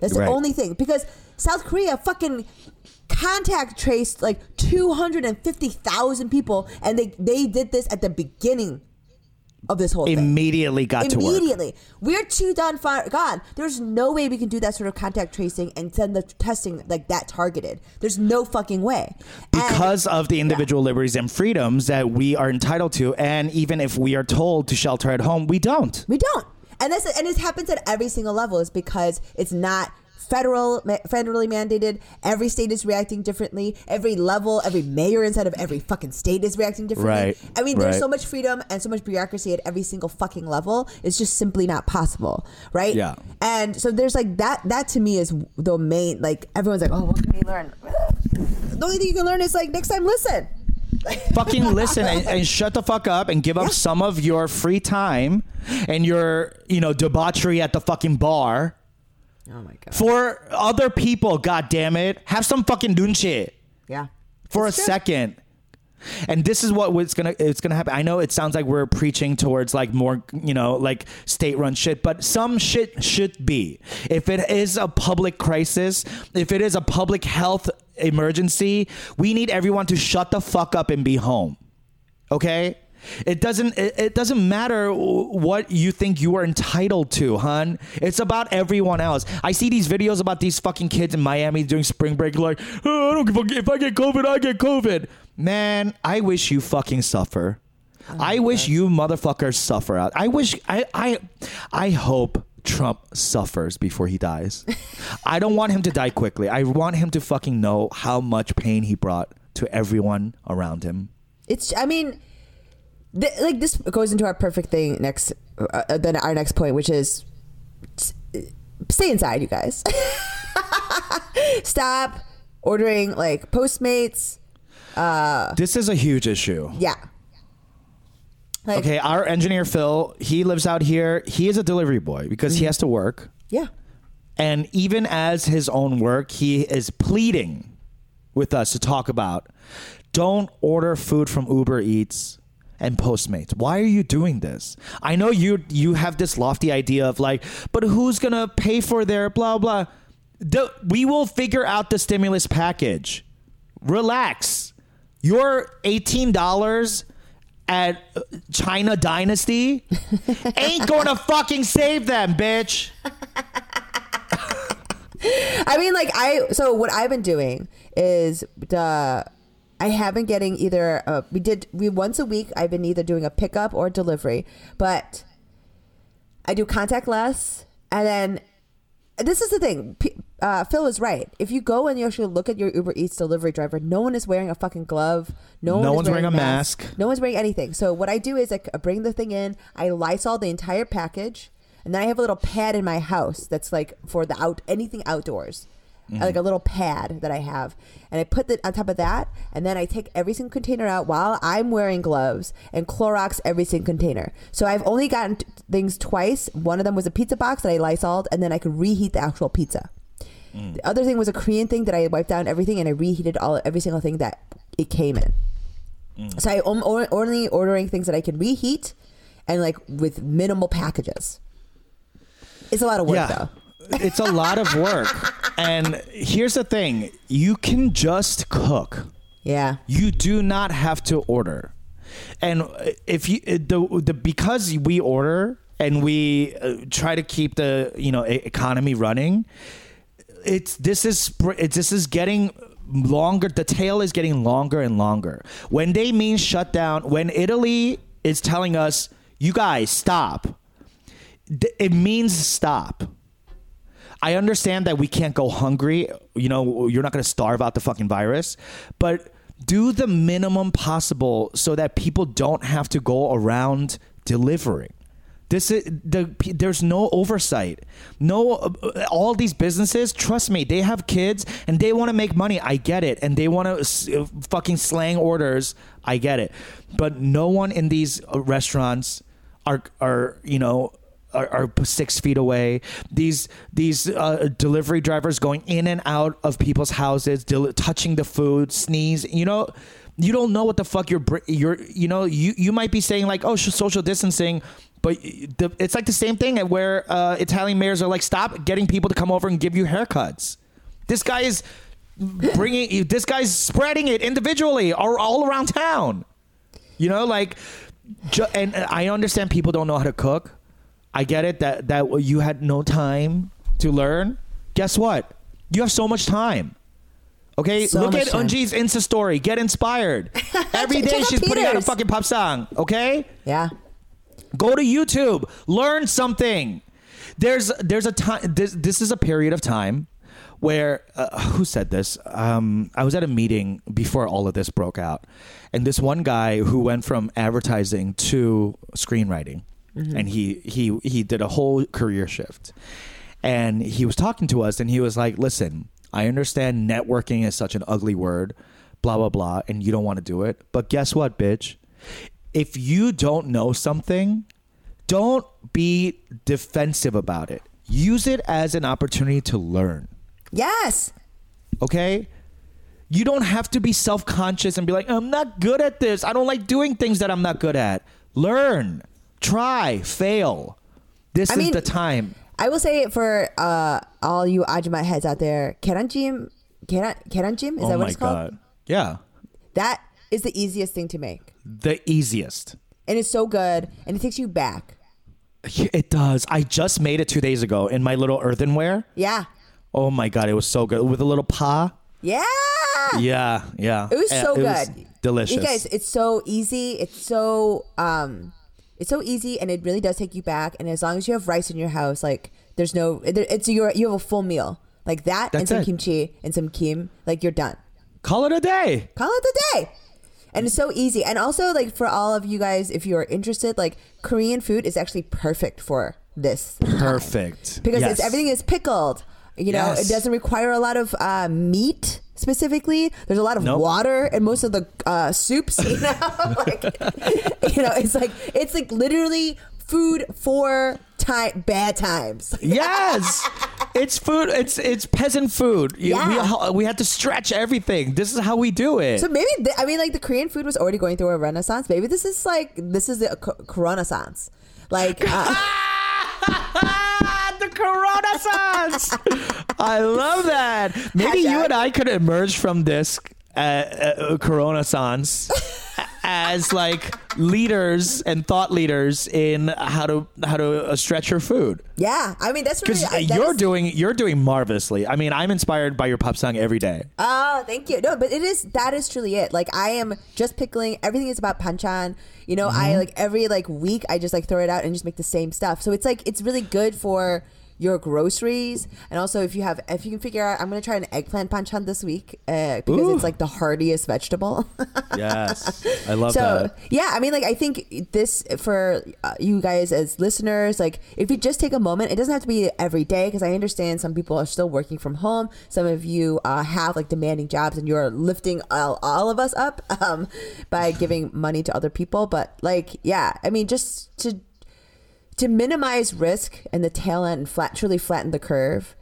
That's the right. only thing, because South Korea fucking contact traced like two hundred fifty thousand people, and they, they did this at the beginning of this whole thing. Immediately got to work. Immediately. We're too done far gone. There's no way we can do that sort of contact tracing and send the testing like that targeted. There's no fucking way. Because and, of the individual yeah. liberties and freedoms that we are entitled to. And even if we are told to shelter at home, we don't. We don't. And that's and it happens at every single level. It's because it's not federal federally mandated. Every state is reacting differently. Every level, every mayor inside of every fucking state is reacting differently. Right. I mean, there's right. so much freedom and so much bureaucracy at every single fucking level. It's just simply not possible, right? Yeah. And so there's like that. That to me is the main. Like everyone's like, oh, what can we learn? The only thing you can learn is like next time, listen. Fucking listen and, and shut the fuck up and give up yeah. some of your free time and your, you know, debauchery at the fucking bar. Oh my God. For other people, god damn it. Have some fucking dunche. Yeah. For a true. second. And this is what it's gonna it's gonna happen. I know it sounds like we're preaching towards like more, you know, like state run shit, but some shit should be. If it is a public crisis, if it is a public health emergency, we need everyone to shut the fuck up and be home. Okay? It doesn't it doesn't matter what you think you are entitled to, hun. It's about everyone else. I see these videos about these fucking kids in Miami during spring break like, oh, I don't give a fuck. If I get COVID, I get COVID. Man, I wish you fucking suffer. Oh, I wish God. you motherfuckers suffer out. I wish I I I hope Trump suffers before he dies. I don't want him to die quickly. I want him to fucking know how much pain he brought to everyone around him. It's I mean The, like this goes into our perfect thing next, uh, then our next point, which is t- stay inside, you guys. Stop ordering like Postmates. Uh, this is a huge issue. Yeah. Like, okay, our engineer Phil, he lives out here. He is a delivery boy because mm-hmm. he has to work. Yeah. And even as his own work, he is pleading with us to talk about. Don't order food from Uber Eats and Postmates. Why are you doing this? I know you you have this lofty idea of like, but who's going to pay for their blah, blah. The, we will figure out the stimulus package. Relax. Your eighteen dollars at China Dynasty ain't going to fucking save them, bitch. I mean, like, I, so what I've been doing is the... I have been getting either uh, we did we once a week. I've been either doing a pickup or delivery, but I do contactless. And then this is the thing. P- uh, Phil is right. If you go and you actually look at your Uber Eats delivery driver, no one is wearing a fucking glove. No, no one one's wearing, wearing a mask. mask. No one's wearing anything. So what I do is I bring the thing in. I Lysol the entire package, and then I have a little pad in my house that's like for the out anything outdoors. Mm-hmm. Like a little pad that I have, and I put it on top of that, and then I take every single container out while I'm wearing gloves and Clorox every single container. So I've only gotten t- things twice. One of them was a pizza box that I Lysoled, and then I could reheat the actual pizza. Mm. The other thing was a Korean thing that I wiped down everything and I reheated all every single thing that it came in. Mm. So I'm o- only ordering things that I can reheat and like with minimal packages. It's a lot of work, yeah. though. It's a lot of work. And here's the thing. You can just cook. Yeah. You do not have to order. And if you the, the because we order and we try to keep the, you know, economy running, it's this is it's, this is getting longer. The tail is getting longer and longer. When they mean shut down, when Italy is telling us, you guys stop, it means stop. I understand that we can't go hungry. You know, you're not going to starve out the fucking virus. But do the minimum possible so that people don't have to go around delivering. This is the there's no oversight. No, all these businesses, trust me, they have kids and they want to make money. I get it. And they want to fucking slang orders. I get it. But no one in these restaurants are, are you know, Are, are six feet away. These these uh, delivery drivers going in and out of people's houses, del- touching the food, sneeze. You know, you don't know what the fuck you're. Br- you're you know, you, you might be saying like, oh, social distancing, but the, it's like the same thing where uh, Italian mayors are like, stop getting people to come over and give you haircuts. This guy is bringing. This guy's spreading it individually or all around town. You know, like, ju- and I understand people don't know how to cook. I get it that, that you had no time to learn. Guess what? You have so much time. Okay? So look at Eunji's Insta story. Get inspired. Every day she's putting out a fucking pop song. Okay? Yeah. Go to YouTube. Learn something. There's there's a time. This, this is a period of time where, uh, who said this? Um, I was at a meeting before all of this broke out. And this one guy who went from advertising to screenwriting. Mm-hmm. And he, he he did a whole career shift. And he was talking to us and he was like, listen, I understand networking is such an ugly word, blah, blah, blah. And you don't want to do it. But guess what, bitch? If you don't know something, don't be defensive about it. Use it as an opportunity to learn. Yes. Okay. You don't have to be self-conscious and be like, I'm not good at this. I don't like doing things that I'm not good at. Learn. Try, fail. This I is mean, the time. I will say for uh, all you Ajuma heads out there, keranjim, keran, keranjim, is oh that what it's God. called? Yeah. That is the easiest thing to make. The easiest. And it's so good, and it takes you back. It does. I just made it two days ago in my little earthenware. Yeah. Oh my God, it was so good. With a little pa. Yeah. Yeah, yeah. It was so it, good. It was delicious. You guys, it's so easy. It's so... Um, It's so easy, and it really does take you back. And as long as you have rice in your house, like there's no, it's your you have a full meal like that, That's and some it. kimchi and some kim, like you're done. Call it a day. Call it a day, and it's so easy. And also, like for all of you guys, if you are interested, like Korean food is actually perfect for this. Perfect time. Because yes. it's, everything is pickled. You know, yes. it doesn't require a lot of uh, meat. Specifically, there's a lot of nope. water in most of the uh, soups. You know, like, you know, it's like it's like literally food for time bad times. Yes, It's food. It's it's peasant food. You, yeah. We, we had to stretch everything. This is how we do it. So maybe, th- I mean, like the Korean food was already going through a renaissance. Maybe this is like, this is the uh, Coronaissance. Like... Uh, the Coronaissance! I love that. Maybe Hashtag. you and I could emerge from this uh, uh, Coronaissance as like leaders and thought leaders in how to how to uh, stretch your food. Yeah, I mean that's really because you're is... doing you're doing marvelously. I mean, I'm inspired by your pop song every day. Oh, thank you. No, but it is that is truly it. Like I am just pickling. Everything is about panchan. You know, mm-hmm. I like every like week I just like throw it out and just make the same stuff. So it's like it's really good for your groceries, and also if you have, if you can figure out, I'm gonna try an eggplant banchan this week uh, because Ooh. it's like the hardiest vegetable. Yes, I love so, that. Yeah, I mean, like I think this for uh, you guys as listeners, like if you just take a moment, it doesn't have to be every day because I understand some people are still working from home. Some of you uh, have like demanding jobs, and you're lifting all, all of us up um, by giving money to other people. But like, yeah, I mean, just to. To minimize risk and the tail end and flat, truly flatten the curve,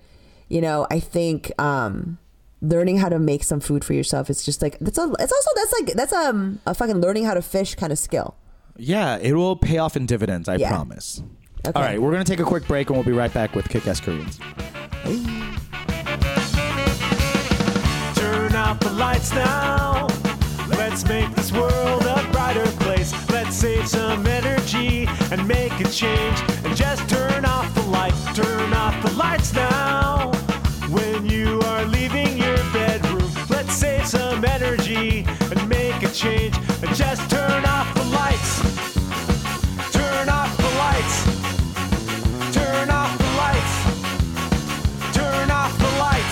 you know, I think um, learning how to make some food for yourself is just like, that's a, it's also, that's like, that's um, a fucking learning how to fish kind of skill. Yeah, it will pay off in dividends, I yeah. promise. Okay. All right, we're going to take a quick break and we'll be right back with Kick-Ass Koreans. Turn out the lights now. Let's make this world a brighter place. Let's save some energy and make a change. And just turn off the light. Turn off the lights now. When you are leaving your bedroom, let's save some energy and make a change. And just turn off the lights. Turn off the lights. Turn off the lights. Turn off the lights.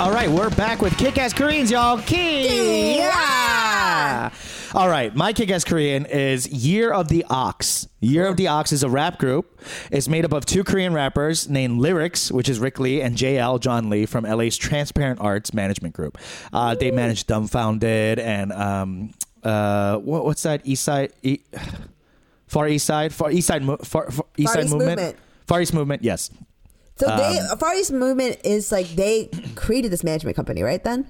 All right, we're back with Kick-Ass Koreans, y'all. Ki-ya! All right, my Kick-Ass Korean is Year of the Ox. Year of the Ox is a rap group. It's made up of two Korean rappers named Lyrics, which is Rick Lee, and J L, John Lee, from L A's Transparent Arts Management Group. Uh, they manage Dumbfounded and um, uh, what, what's that? East Side, e- Far East Side, Far East Side, Mo- Far, Far East Far Side East movement? movement, Far East Movement. Yes. So they, um, Far East Movement is like they created this management company, right then?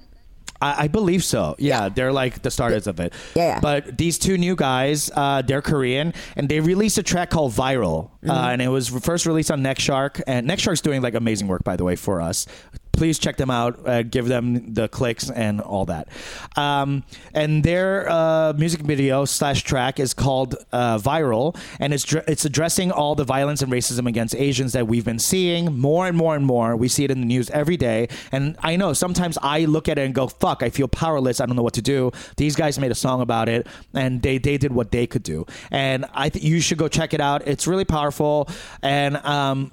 I, I believe so. Yeah, yeah, they're like the starters of it. Yeah, yeah. But these two new guys, uh, they're Korean, and they released a track called Viral. Mm-hmm. Uh, and it was first released on Next Shark. And Next Shark's doing like amazing work, by the way, for us. Please check them out. Uh, give them the clicks and all that. Um, and their uh, music video slash track is called uh, Viral. And it's dr- it's addressing all the violence and racism against Asians that we've been seeing more and more and more. We see it in the news every day. And I know sometimes I look at it and go, fuck, I feel powerless. I don't know what to do. These guys made a song about it. And they, they did what they could do. And I think you should go check it out. It's really powerful. And... Um,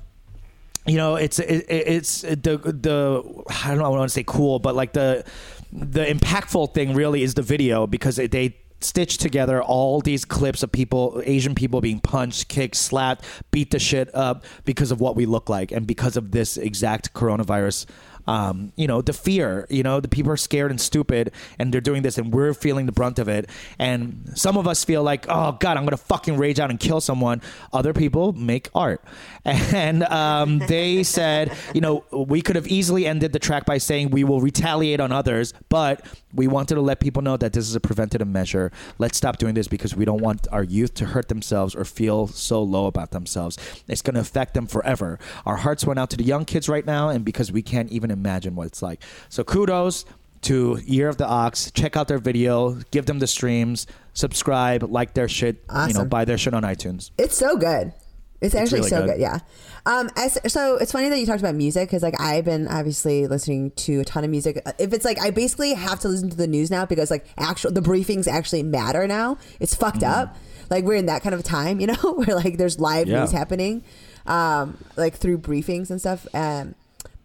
You know, it's it, it's the the I don't know, I want to say cool, but like the the impactful thing really is the video because they stitch together all these clips of people, Asian people being punched, kicked, slapped, beat the shit up because of what we look like and because of this exact coronavirus. Um, you know, the fear, you know, the people are scared and stupid and they're doing this and we're feeling the brunt of it. And some of us feel like, oh, God, I'm going to fucking rage out and kill someone. Other people make art. And um, they said, you know, we could have easily ended the track by saying we will retaliate on others, but we wanted to let people know that this is a preventative measure. Let's stop doing this because we don't want our youth to hurt themselves or feel so low about themselves. It's going to affect them forever. Our hearts went out to the young kids right now and because we can't even imagine what it's like. So kudos to Year of the Ox. Check out their video, give them the streams, subscribe, like their shit, awesome. You know, buy their shit on iTunes. It's so good. It's, it's actually really so good. good. Yeah. Um. As, so it's funny that you talked about music because like I've been obviously listening to a ton of music. If it's like I basically have to listen to the news now because like actual the briefings actually matter now. It's fucked mm. up. Like we're in that kind of time, you know, where like there's live yeah. news happening, um, like through briefings and stuff. Um.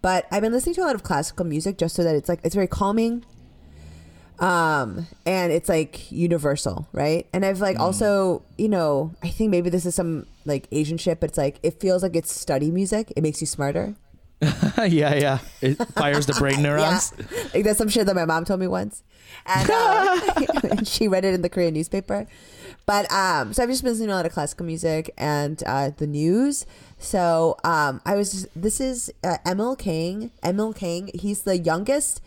But I've been listening to a lot of classical music just so that it's like, it's very calming. Um, and it's like universal, right? And I've like mm. also, you know, I think maybe this is some like Asian shit, but it's like, it feels like it's study music. It makes you smarter. yeah, yeah. It fires the brain neurons. yeah. Like that's some shit that my mom told me once. And uh, she read it in the Korean newspaper. But um, so I've just been listening to a lot of classical music and uh, the news. So um, I was just, this is uh, Emil Kang. Emil Kang, he's the youngest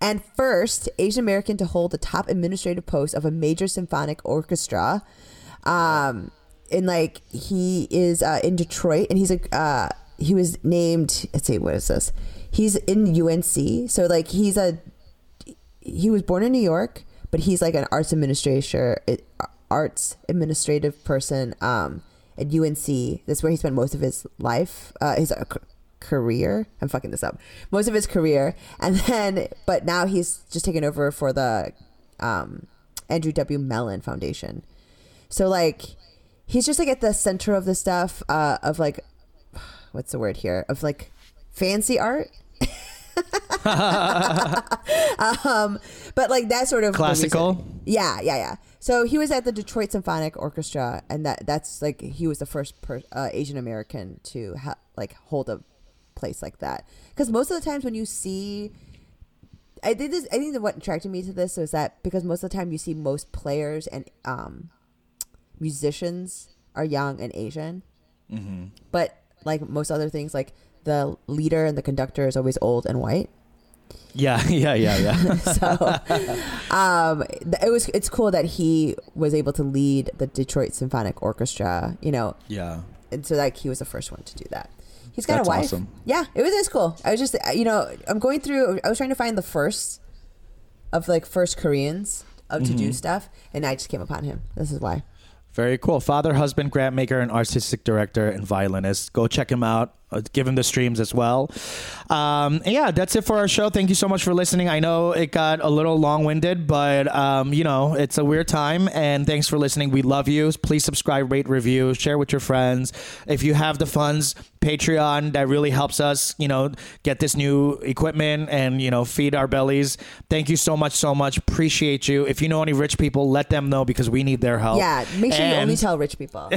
and first Asian American to hold the top administrative post of a major symphonic orchestra. Um, and like he is uh, in Detroit, and he's a uh, he was named. Let's see, what is this? He's in U N C. So like he's a he was born in New York, but he's like an arts administrator, arts administrative person um, at U N C. That's where he spent most of his life. Uh, his uh, career. I'm fucking this up. Most of his career, and then but now he's just taken over for the um, Andrew W. Mellon Foundation. So like he's just like at the center of the stuff uh, of like what's the word here of like fancy art. um, but like that sort of classical. Yeah, yeah, yeah. So he was at the Detroit Symphonic Orchestra, and that that's like he was the first per, uh, Asian American to ha- like hold a place like that. Because most of the times when you see, I think this, I think that what attracted me to this was that because most of the time you see most players and um, musicians are young and Asian, mm-hmm. but like most other things, like the leader and the conductor is always old and white. Yeah, yeah, yeah, yeah. So um, it was it's cool that he was able to lead the Detroit Symphonic Orchestra, you know. Yeah. And so like he was the first one to do that. He's got That's a wife. Awesome. Yeah, it was, it was cool. I was just, you know, I'm going through, I was trying to find the first of like first Koreans of mm-hmm. to do stuff, and I just came upon him. This is why. Very cool. Father, husband, grant maker, and artistic director and violinist. Go check him out. Give him the streams as well. Um, yeah, that's it for our show. Thank you so much for listening. I know it got a little long-winded, but, um, you know, it's a weird time. And thanks for listening. We love you. Please subscribe, rate, review, share with your friends. If you have the funds, Patreon, that really helps us, you know, get this new equipment and, you know, feed our bellies. Thank you so much, so much. Appreciate you. If you know any rich people, let them know because we need their help. Yeah, make sure and, you only tell rich people.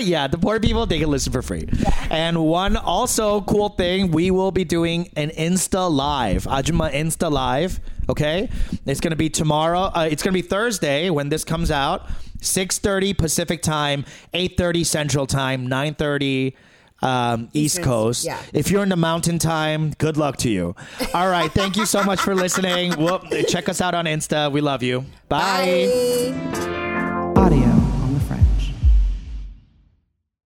Yeah, the poor people, they can listen for free. Yeah. And one also cool thing, we will be doing an Insta Live, Ajuma Insta Live, okay? It's going to be tomorrow. Uh, it's going to be Thursday when this comes out, six thirty Pacific time, eight thirty Central time, nine thirty Um, East Coast. Yeah. If you're in the mountain time, good luck to you. All right. Thank you so much for listening. We'll, check us out on Insta. We love you. Bye. Bye.